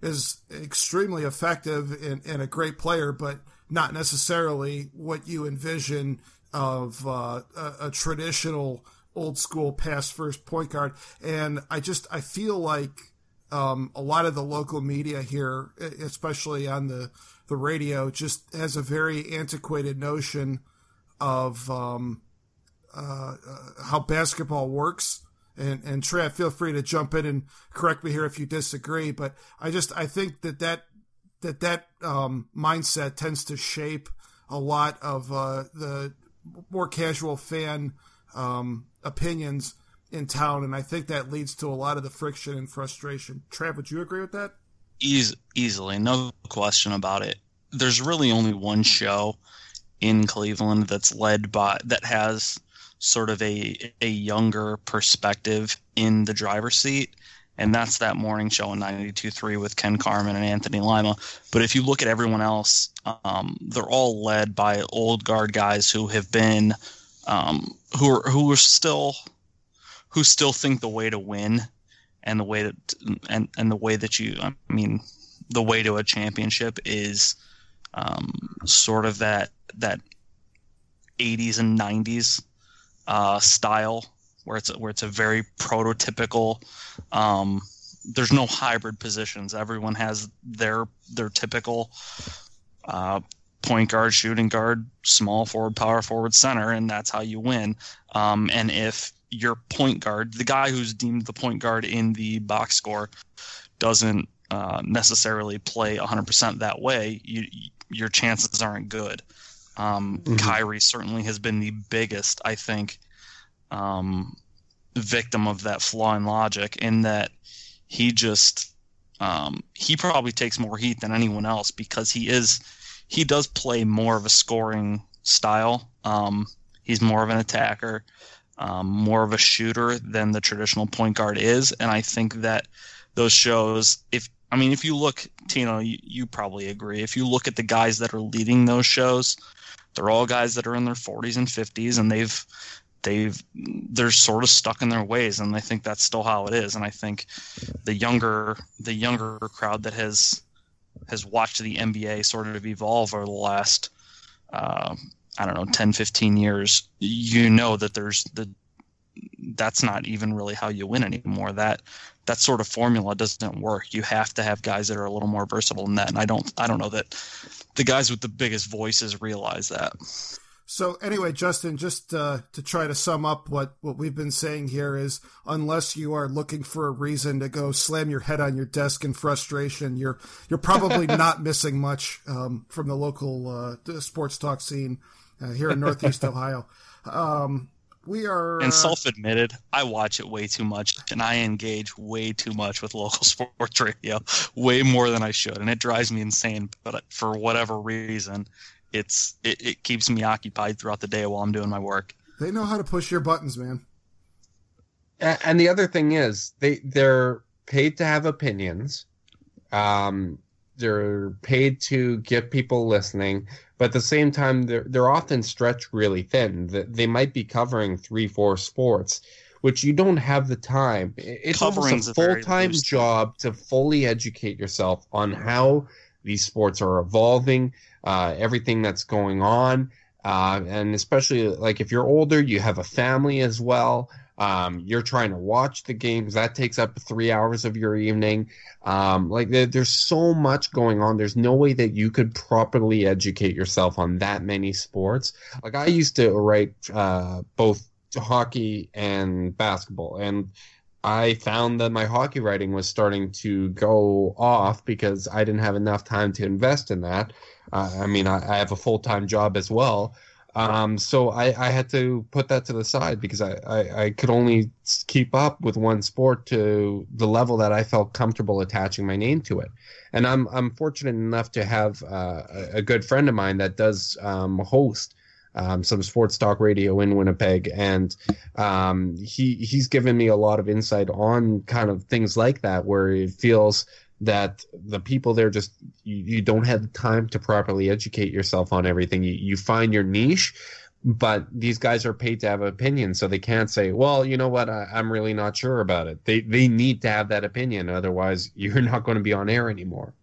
is extremely effective and, and a great player, but not necessarily what you envision of uh, a, a traditional old school pass first point guard. And I just, I feel like um, a lot of the local media here, especially on the, the radio, just has a very antiquated notion of um, uh, uh, how basketball works. And, and Trav, feel free to jump in and correct me here if you disagree, but I just, I think that that, that that um, mindset tends to shape a lot of uh, the more casual fan um, opinions in town. And I think that leads to a lot of the friction and frustration. Trav, would you agree with that? Eas- easily. No question about it. There's really only one show in Cleveland that's led by, that has sort of a, a younger perspective in the driver's seat. And that's that morning show on ninety-two point three with Ken Carmen and Anthony Lima. But if you look at everyone else, um, they're all led by old guard guys who have been, um, who are who are still, who still think the way to win, and the way that and, and the way that you, I mean, the way to a championship is um, sort of that that eighties and nineties uh, style. Where it's where it's a very prototypical. Um, there's no hybrid positions. Everyone has their their typical uh, point guard, shooting guard, small forward, power forward, center, and that's how you win. Um, and if your point guard, the guy who's deemed the point guard in the box score, doesn't uh, necessarily play one hundred percent that way, you, your chances aren't good. Um, mm-hmm. Kyrie certainly has been the biggest, I think, Um, victim of that flaw in logic, in that he just um, he probably takes more heat than anyone else because he is he does play more of a scoring style. Um, he's more of an attacker, um, more of a shooter than the traditional point guard is, and I think that those shows. If I mean, if you look, Tino, you, you probably agree. If you look at the guys that are leading those shows, they're all guys that are in their forties and fifties, and they've They've they're sort of stuck in their ways, and I think that's still how it is. And I think the younger the younger crowd that has has watched the N B A sort of evolve over the last uh, I don't know ten, fifteen years, you know that there's the that's not even really how you win anymore. That that sort of formula doesn't work. You have to have guys that are a little more versatile than that. And I don't I don't know that the guys with the biggest voices realize that. So anyway, Justin, just uh, to try to sum up what, what we've been saying here is, unless you are looking for a reason to go slam your head on your desk in frustration, you're you're probably not missing much um, from the local uh, sports talk scene uh, here in Northeast Ohio. Um, we are and self-admitted, I watch it way too much, and I engage way too much with local sports radio, way more than I should, and it drives me insane. But for whatever reason, It's it, it keeps me occupied throughout the day while I'm doing my work. They know how to push your buttons, man. And the other thing is, they they're paid to have opinions. Um, they're paid to get people listening, but at the same time, they're they're often stretched really thin. They might be covering three, four sports, which you don't have the time. It's Covering's almost a full time job to fully educate yourself on how these sports are evolving. Uh, everything that's going on, uh, and especially like if you're older, you have a family as well. Um, you're trying to watch the games. That takes up three hours of your evening. Um, like there, there's so much going on. There's no way that you could properly educate yourself on that many sports. Like I used to write uh, both hockey and basketball, and I found that my hockey writing was starting to go off because I didn't have enough time to invest in that. Uh, I mean, I, I have a full-time job as well. Um, so I, I had to put that to the side because I, I, I could only keep up with one sport to the level that I felt comfortable attaching my name to it. And I'm I'm fortunate enough to have uh, a, a good friend of mine that does um, host um, some sports talk radio in Winnipeg, and um, he he's given me a lot of insight on kind of things like that, where it feels that the people there just you, you don't have time to properly educate yourself on everything. You, you find your niche. But these guys are paid to have opinions, so they can't say, well, you know what, I, I'm really not sure about it. They they need to have that opinion. Otherwise, you're not going to be on air anymore.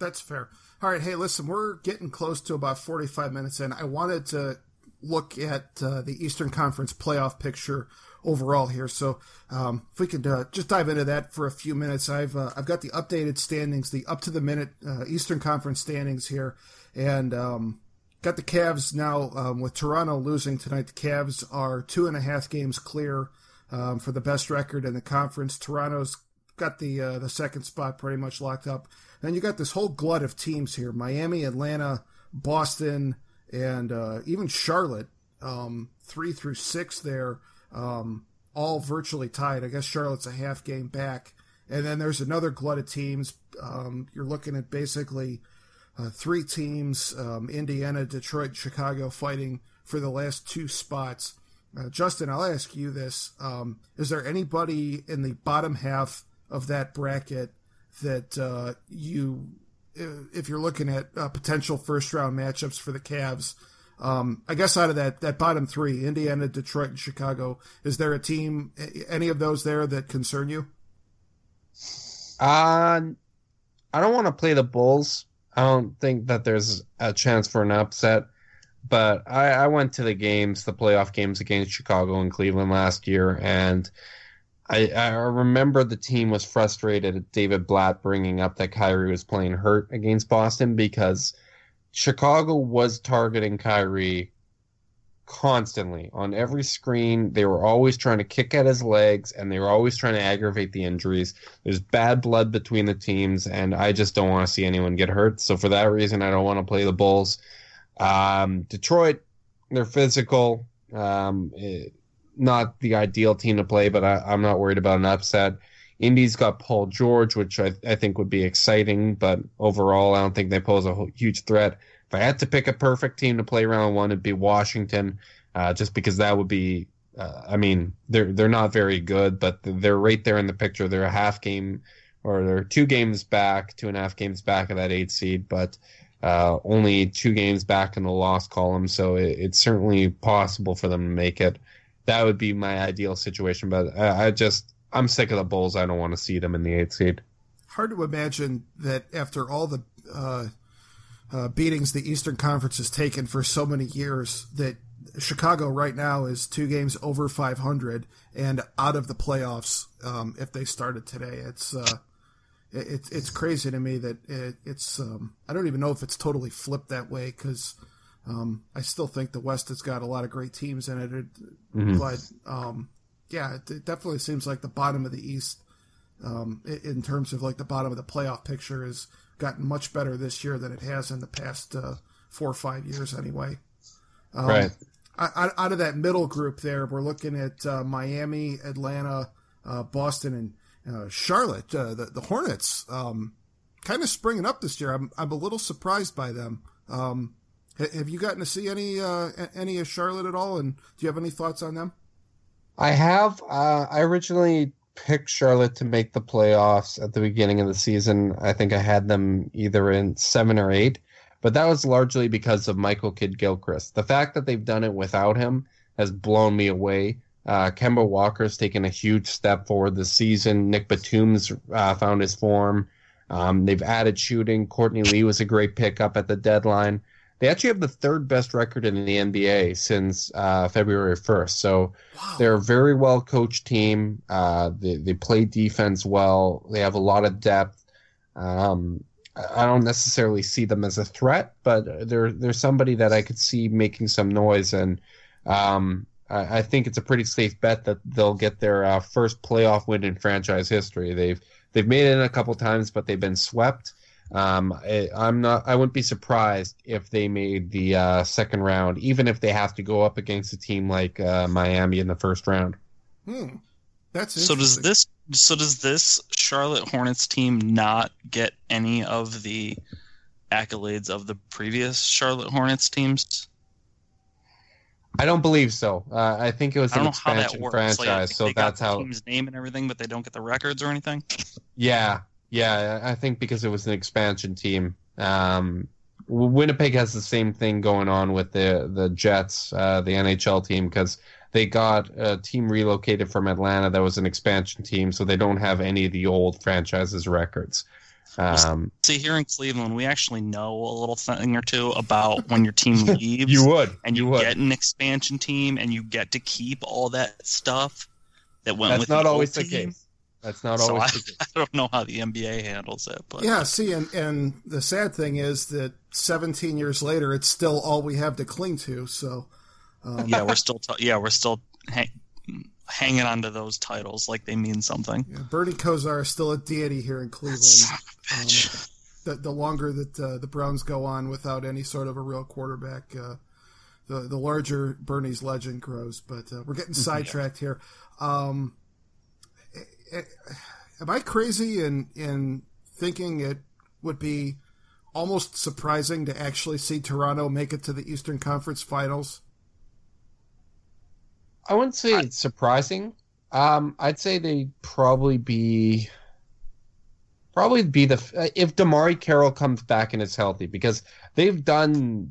That's fair. All right. Hey, listen, we're getting close to about forty-five minutes in. I wanted to look at uh, the Eastern Conference playoff picture overall here. So um, if we could uh, just dive into that for a few minutes. I've uh, I've got the updated standings, the up-to-the-minute uh, Eastern Conference standings here. And um got the Cavs now um, with Toronto losing tonight. The Cavs are two and a half games clear um, for the best record in the conference. Toronto's got the uh, the second spot pretty much locked up. Then you got this whole glut of teams here: Miami, Atlanta, Boston, and uh, even Charlotte. Um, three through six there, um, all virtually tied. I guess Charlotte's a half game back. And then there's another glut of teams. Um, you're looking at basically Uh, three teams, um, Indiana, Detroit, Chicago, fighting for the last two spots. Uh, Justin, I'll ask you this. Um, is there anybody in the bottom half of that bracket that uh, you, if you're looking at uh, potential first-round matchups for the Cavs, um, I guess out of that, that bottom three, Indiana, Detroit, and Chicago, is there a team, any of those there that concern you? Uh, I don't want to play the Bulls. I don't think that there's a chance for an upset, but I, I went to the games, the playoff games against Chicago and Cleveland last year, and I, I remember the team was frustrated at David Blatt bringing up that Kyrie was playing hurt against Boston, because Chicago was targeting Kyrie constantly. On every screen, they were always trying to kick at his legs, and they were always trying to aggravate the injuries. There's bad blood between the teams, and I just don't want to see anyone get hurt. So for that reason, I don't want to play the Bulls. Um, Detroit, they're physical. Um, it, not the ideal team to play, but I, I'm not worried about an upset. Indy's got Paul George, which I, I think would be exciting, but overall, I don't think they pose a whole, huge threat. If I had to pick a perfect team to play round one, it'd be Washington, uh, just because that would be, uh, I mean, they're they're not very good, but they're right there in the picture. They're a half game, or they're two games back, two and a half games back of that eight seed, but uh, only two games back in the loss column, so it, it's certainly possible for them to make it. That would be my ideal situation, but I, I just, I'm sick of the Bulls. I don't want to see them in the eight seed. Hard to imagine that after all the Uh... Uh, beatings the Eastern Conference has taken for so many years that Chicago right now is two games over five hundred and out of the playoffs. Um, if they started today, it's uh, it, it's crazy to me that it, it's um, I don't even know if it's totally flipped that way, because um, I still think the West has got a lot of great teams in it. Mm-hmm. But um, yeah, it, it definitely seems like the bottom of the East um, in terms of like the bottom of the playoff picture is gotten much better this year than it has in the past uh, four or five years anyway. Um, right. Out, out of that middle group there, we're looking at uh, Miami, Atlanta, uh, Boston, and uh, Charlotte. Uh, the, the Hornets um, kind of springing up this year. I'm, I'm a little surprised by them. Um, have you gotten to see any uh, any of Charlotte at all, and do you have any thoughts on them? I have. Uh, I originally picked Charlotte to make the playoffs at the beginning of the season. I think I had them either in seven or eight, but that was largely because of Michael Kidd-Gilchrist. The fact that they've done it without him has blown me away. Uh, Kemba Walker's taken a huge step forward this season. Nick Batum's uh, found his form. Um, they've added shooting. Courtney Lee was a great pickup at the deadline. They actually have the third best record in the N B A since uh, February first. So wow. They're a very well-coached team. Uh, they, they play defense well. They have a lot of depth. Um, I don't necessarily see them as a threat, but they're, they're somebody that I could see making some noise. And um, I, I think it's a pretty safe bet that they'll get their uh, first playoff win in franchise history. They've, they've made it in a couple times, but they've been swept. Um, I, I'm not. I wouldn't be surprised if they made the uh, second round, even if they have to go up against a team like uh, Miami in the first round. Hmm. That's so. Does this? So does this Charlotte Hornets team not get any of the accolades of the previous Charlotte Hornets teams? I don't believe so. Uh, I think it was an expansion franchise, like, so that's how. They got the team's name and everything, but they don't get the records or anything. Yeah, yeah. I think because it was an expansion team. Um, Winnipeg has the same thing going on with the the Jets, uh, the N H L team, because they got a team relocated from Atlanta that was an expansion team, so they don't have any of the old franchises' records. Um, See, here in Cleveland, we actually know a little thing or two about when your team leaves. You would. And you, you would. Get an expansion team, and you get to keep all that stuff that went That's with the That's not always team. The case. That's not so always I, the case. I don't know how the N B A handles it. But. Yeah, see, and, and the sad thing is that seventeen years later, it's still all we have to cling to. So, um. Yeah, we're still t- yeah we're still hang- hanging on to those titles like they mean something. Yeah, Bernie Kosar is still a deity here in Cleveland. Son of a bitch. Um, the, the longer that uh, the Browns go on without any sort of a real quarterback, uh, the, the larger Bernie's legend grows. But uh, we're getting sidetracked yeah. here. Um Am I crazy in, in thinking it would be almost surprising to actually see Toronto make it to the Eastern Conference Finals? I wouldn't say I, it's surprising. Um, I'd say they'd probably be probably be the if Damari Carroll comes back and is healthy, because they've done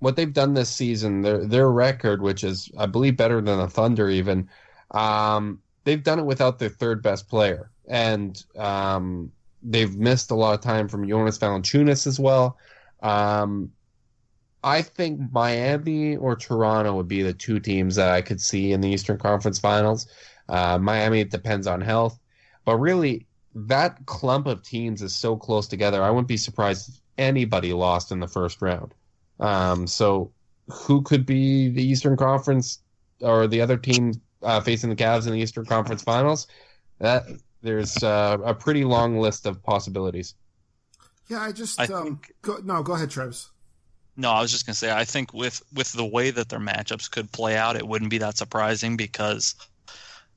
what they've done this season. Their their record, which is I believe better than the Thunder, even. Um, They've done it without their third best player, and um, they've missed a lot of time from Jonas Valanciunas as well. Um, I think Miami or Toronto would be the two teams that I could see in the Eastern Conference Finals. Uh, Miami, it depends on health, but really that clump of teams is so close together. I wouldn't be surprised if anybody lost in the first round. Um, so, who could be the Eastern Conference or the other team? Uh, facing the Cavs in the Eastern Conference Finals, that there's uh, a pretty long list of possibilities. Yeah, I just I um, think, go, no, go ahead, Travis. No, I was just gonna say I think with with the way that their matchups could play out, it wouldn't be that surprising because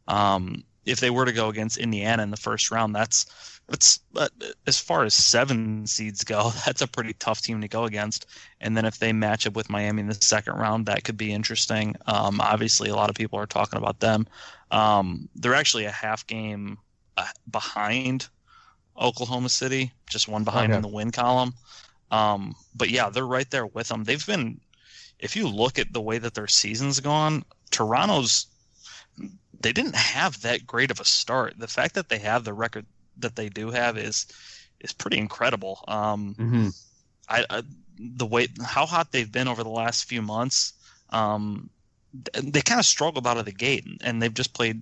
um, if they were to go against Indiana in the first round, that's that's uh, as far as seven seeds go, that's a pretty tough team to go against. And then if they match up with Miami in the second round, that could be interesting. Um, obviously, a lot of people are talking about them. Um, they're actually a half game behind Oklahoma City, just one behind okay. in the win column. Um, but yeah, they're right there with them. They've been, if you look at the way that their season's gone, Toronto's, they didn't have that great of a start. The fact that they have the record that they do have is is pretty incredible. Um, mm-hmm. I, I the way how hot they've been over the last few months. Um, they kind of struggled out of the gate, and they've just played.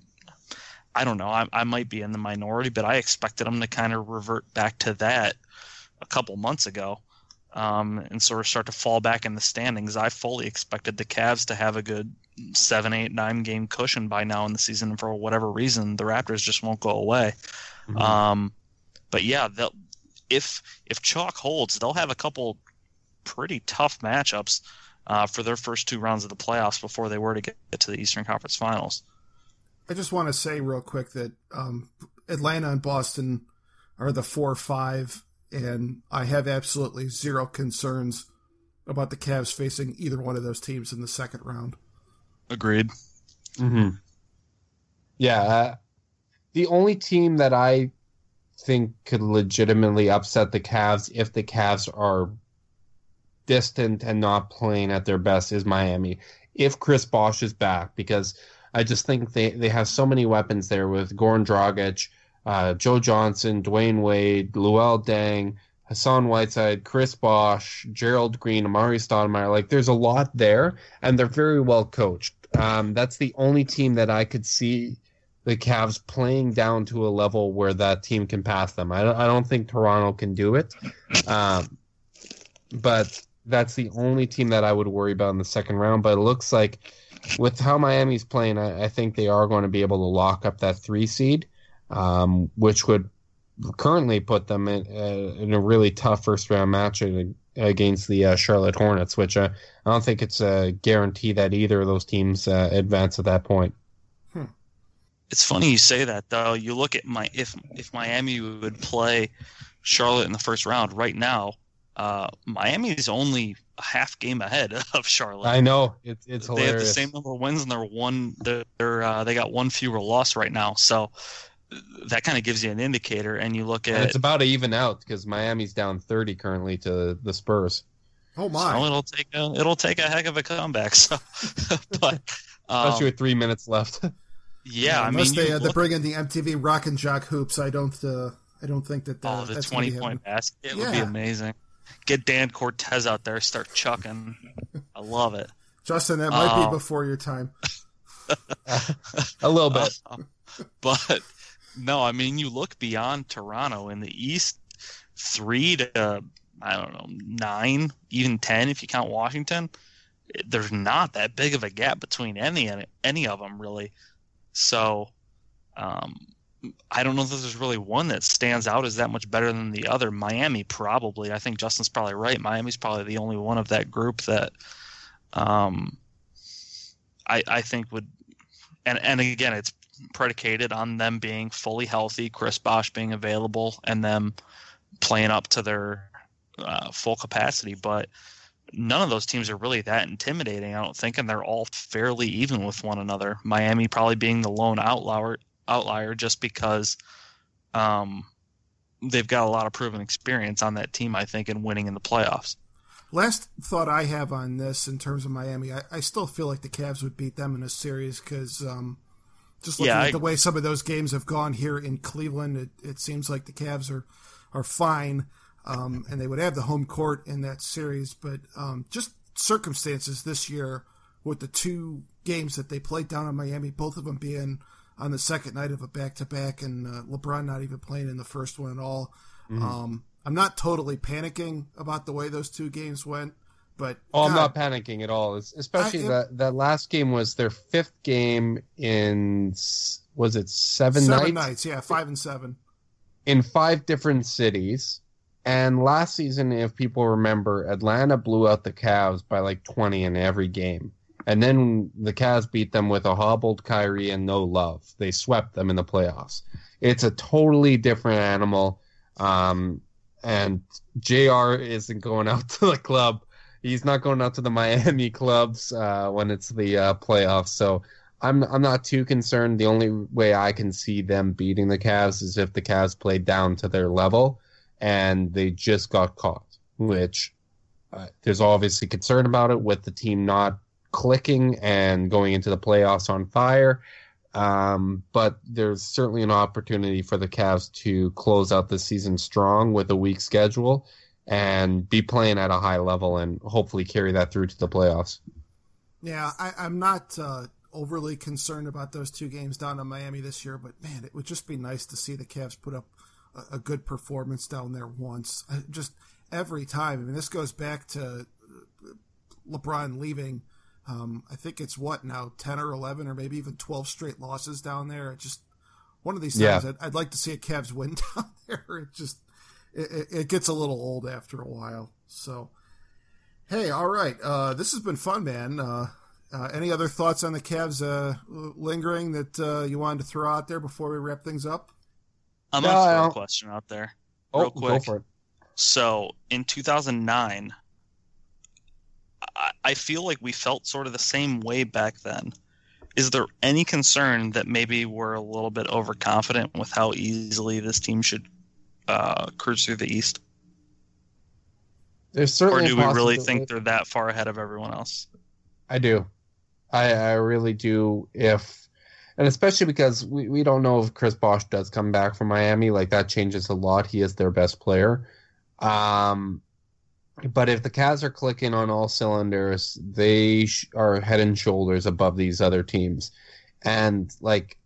I don't know. I, I might be in the minority, but I expected them to kind of revert back to that a couple months ago, um, and sort of start to fall back in the standings. I fully expected the Cavs to have a good seven, eight, nine game cushion by now in the season, and for whatever reason, the Raptors just won't go away. Mm-hmm. Um, but yeah, if if chalk holds, they'll have a couple pretty tough matchups uh, for their first two rounds of the playoffs before they were to get to the Eastern Conference Finals. I just want to say real quick that um, Atlanta and Boston are the four or five, and I have absolutely zero concerns about the Cavs facing either one of those teams in the second round. Agreed. Mm-hmm. Yeah. Uh, the only team that I think could legitimately upset the Cavs if the Cavs are distant and not playing at their best is Miami. If Chris Bosh is back, because I just think they, they have so many weapons there with Goran Dragic, uh, Joe Johnson, Dwayne Wade, Luol Deng, Hassan Whiteside, Chris Bosh, Gerald Green, Amari Stoudemire. Like, there's a lot there, and they're very well coached. Um, that's the only team that I could see the Cavs playing down to a level where that team can pass them. I don't, I don't think Toronto can do it, um, but that's the only team that I would worry about in the second round. But it looks like with how Miami's playing, I, I think they are going to be able to lock up that three seed, um, which would currently put them in, uh, in a really tough first round match against the uh, Charlotte Hornets, which uh, I don't think it's a guarantee that either of those teams uh, advance at that point. Hmm. It's funny you say that, though. You look at my if if Miami would play Charlotte in the first round right now, Uh, Miami is only a half game ahead of Charlotte. I know it's it's hilarious. They have the same number of wins and they're one. They're uh, they got one fewer loss right now. So that kind of gives you an indicator. And you look at and it's about to even out because Miami's down thirty currently to the Spurs. Oh my! So it'll take a, it'll take a heck of a comeback. So, but um, especially with three minutes left. Yeah, yeah, I unless mean, they, uh, look, they bring in the M T V Rock and Jock hoops, I don't, uh, I don't think that. Uh, oh, the twenty-point basket yeah. would be amazing. Get Dan Cortez out there, start chucking. I love it, Justin. That might um, be before your time. A little bit, uh, but no. I mean, you look beyond Toronto in the East, three to I don't know nine, even ten if you count Washington. There's not that big of a gap between any any of them really. So, um, I don't know that there's really one that stands out as that much better than the other. Miami, probably. I think Justin's probably right. Miami's probably the only one of that group that, um, I, I think would, and, and again, it's predicated on them being fully healthy, Chris Bosh being available, and them playing up to their uh, full capacity. But none of those teams are really that intimidating, I don't think, and they're all fairly even with one another. Miami probably being the lone outlier, outlier just because um, they've got a lot of proven experience on that team, I think, in winning in the playoffs. Last thought I have on this in terms of Miami, I, I still feel like the Cavs would beat them in a series because um, just looking yeah, at I, the way some of those games have gone here in Cleveland, it, it seems like the Cavs are, are fine. Um, and they would have the home court in that series, but um, just circumstances this year with the two games that they played down in Miami, both of them being on the second night of a back-to-back and uh, LeBron not even playing in the first one at all. Mm-hmm. Um, I'm not totally panicking about the way those two games went, but... Oh, God, I'm not panicking at all. It's, especially I, it, that, that last game was their fifth game in, was it seven, seven nights? Seven nights, yeah, five and seven. In five different cities. And last season, if people remember, Atlanta blew out the Cavs by like twenty in every game. And then the Cavs beat them with a hobbled Kyrie and no Love. They swept them in the playoffs. It's a totally different animal. Um, and J R isn't going out to the club. He's not going out to the Miami clubs uh, when it's the uh, playoffs. So I'm I'm not too concerned. The only way I can see them beating the Cavs is if the Cavs play down to their level. And they just got caught, which uh, there's obviously concern about it with the team not clicking and going into the playoffs on fire. Um, but there's certainly an opportunity for the Cavs to close out the season strong with a weak schedule and be playing at a high level and hopefully carry that through to the playoffs. Yeah, I, I'm not uh, overly concerned about those two games down in Miami this year, but, man, it would just be nice to see the Cavs put up a good performance down there once, just every time. I mean, this goes back to LeBron leaving. Um, I think it's what now, ten or eleven or maybe even twelve straight losses down there. It's just one of these yeah. times I'd, I'd like to see a Cavs win down there. It just, it, it gets a little old after a while. So, hey, all right. Uh, this has been fun, man. Uh, uh, any other thoughts on the Cavs uh, lingering that uh, you wanted to throw out there before we wrap things up? I'm going to throw a question out there real oh, quick. Go for it. So in two thousand nine, I, I feel like we felt sort of the same way back then. Is there any concern that maybe we're a little bit overconfident with how easily this team should uh, cruise through the East? There's certainly or do we really think they're that far ahead of everyone else? I do. I, I really do if... And especially because we, we don't know if Chris Bosh does come back from Miami. Like, that changes a lot. He is their best player. Um, but if the Cavs are clicking on all cylinders, they sh- are head and shoulders above these other teams. And, like,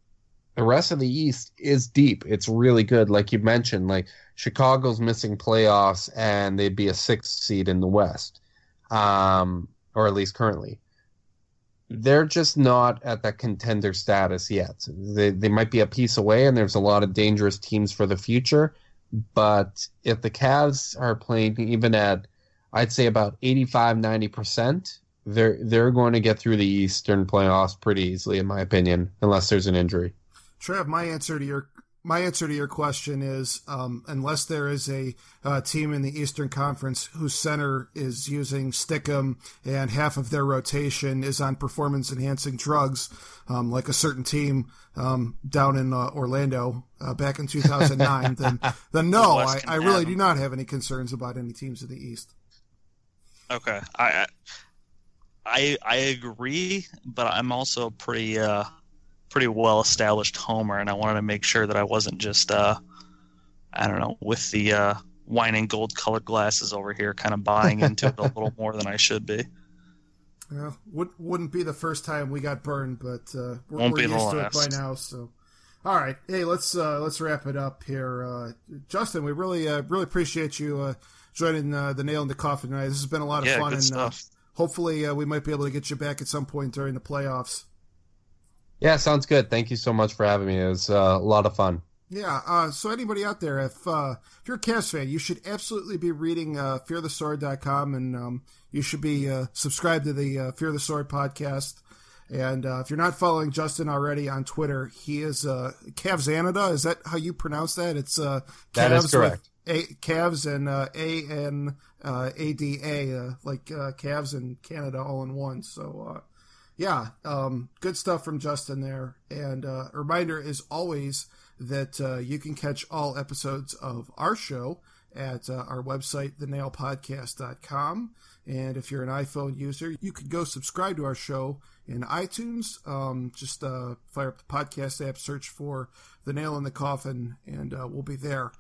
the rest of the East is deep. It's really good. Like you mentioned, like, Chicago's missing playoffs, and they'd be a sixth seed in the West, um, or at least currently. They're just not at that contender status yet. They they might be a piece away, and there's a lot of dangerous teams for the future. But if the Cavs are playing even at, I'd say, about eighty-five, ninety percent, they're, they're going to get through the Eastern playoffs pretty easily, in my opinion, unless there's an injury. Trev, my answer to your my answer to your question is, um, unless there is a uh, team in the Eastern Conference whose center is using Stickum and half of their rotation is on performance-enhancing drugs, um, like a certain team um, down in uh, Orlando uh, back in two thousand nine, then, then no, I, I really do not have any concerns about any teams in the East. Okay. I I, I agree, but I'm also pretty uh... – pretty well-established homer, and I wanted to make sure that I wasn't just, uh, I don't know, with the uh, wine and gold-colored glasses over here, kind of buying into it a little more than I should be. Well, would, wouldn't be the first time we got burned, but uh, we're, Won't we're be used the last. to it by now. So, all right, hey, let's uh, let's wrap it up here, uh, Justin. We really uh, really appreciate you uh, joining uh, the Nail in the Coffin tonight. This has been a lot of yeah, fun, good and stuff. Uh, hopefully, uh, we might be able to get you back at some point during the playoffs. Yeah, sounds good. Thank you so much for having me. It was uh, a lot of fun. Yeah, uh, so anybody out there, if, uh, if you're a Cavs fan, you should absolutely be reading uh, fear the sword dot com, and um, you should be uh, subscribed to the uh, Fear the Sword podcast. And uh, if you're not following Justin already on Twitter, he is uh, Cavs Anada. Is that how you pronounce that? It's uh, Cavs that is correct. A, Cavs and uh, A N A D A, uh, like uh, Cavs and Canada all in one. So, uh Yeah, um, good stuff from Justin there. And uh, a reminder, as always, that uh, you can catch all episodes of our show at uh, our website, the nail podcast dot com. And if you're an iPhone user, you can go subscribe to our show in iTunes. Um, just uh, fire up the podcast app, search for The Nail in the Coffin, and uh, we'll be there.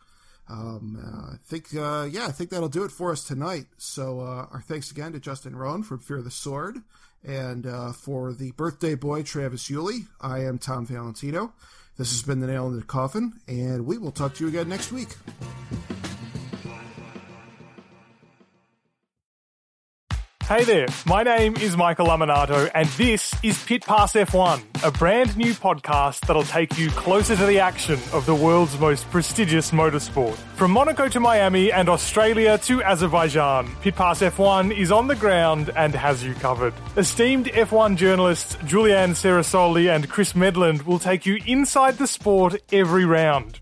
Um, uh, I think, uh, yeah, I think that'll do it for us tonight. So uh, our thanks again to Justin Rowan from Fear the Sword. And uh, for the birthday boy, Travis Uli, I am Tom Valentino. This has been The Nail in the Coffin, and we will talk to you again next week. Hey there, my name is Michael Laminato, and this is Pit Pass F one, a brand new podcast that'll take you closer to the action of the world's most prestigious motorsport. From Monaco to Miami and Australia to Azerbaijan, Pit Pass F one is on the ground and has you covered. Esteemed F one journalists Julianne Serasoli and Chris Medland will take you inside the sport every round.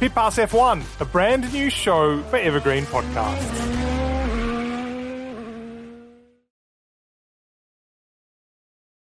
Pit Pass F one, a brand new show for Evergreen Podcasts.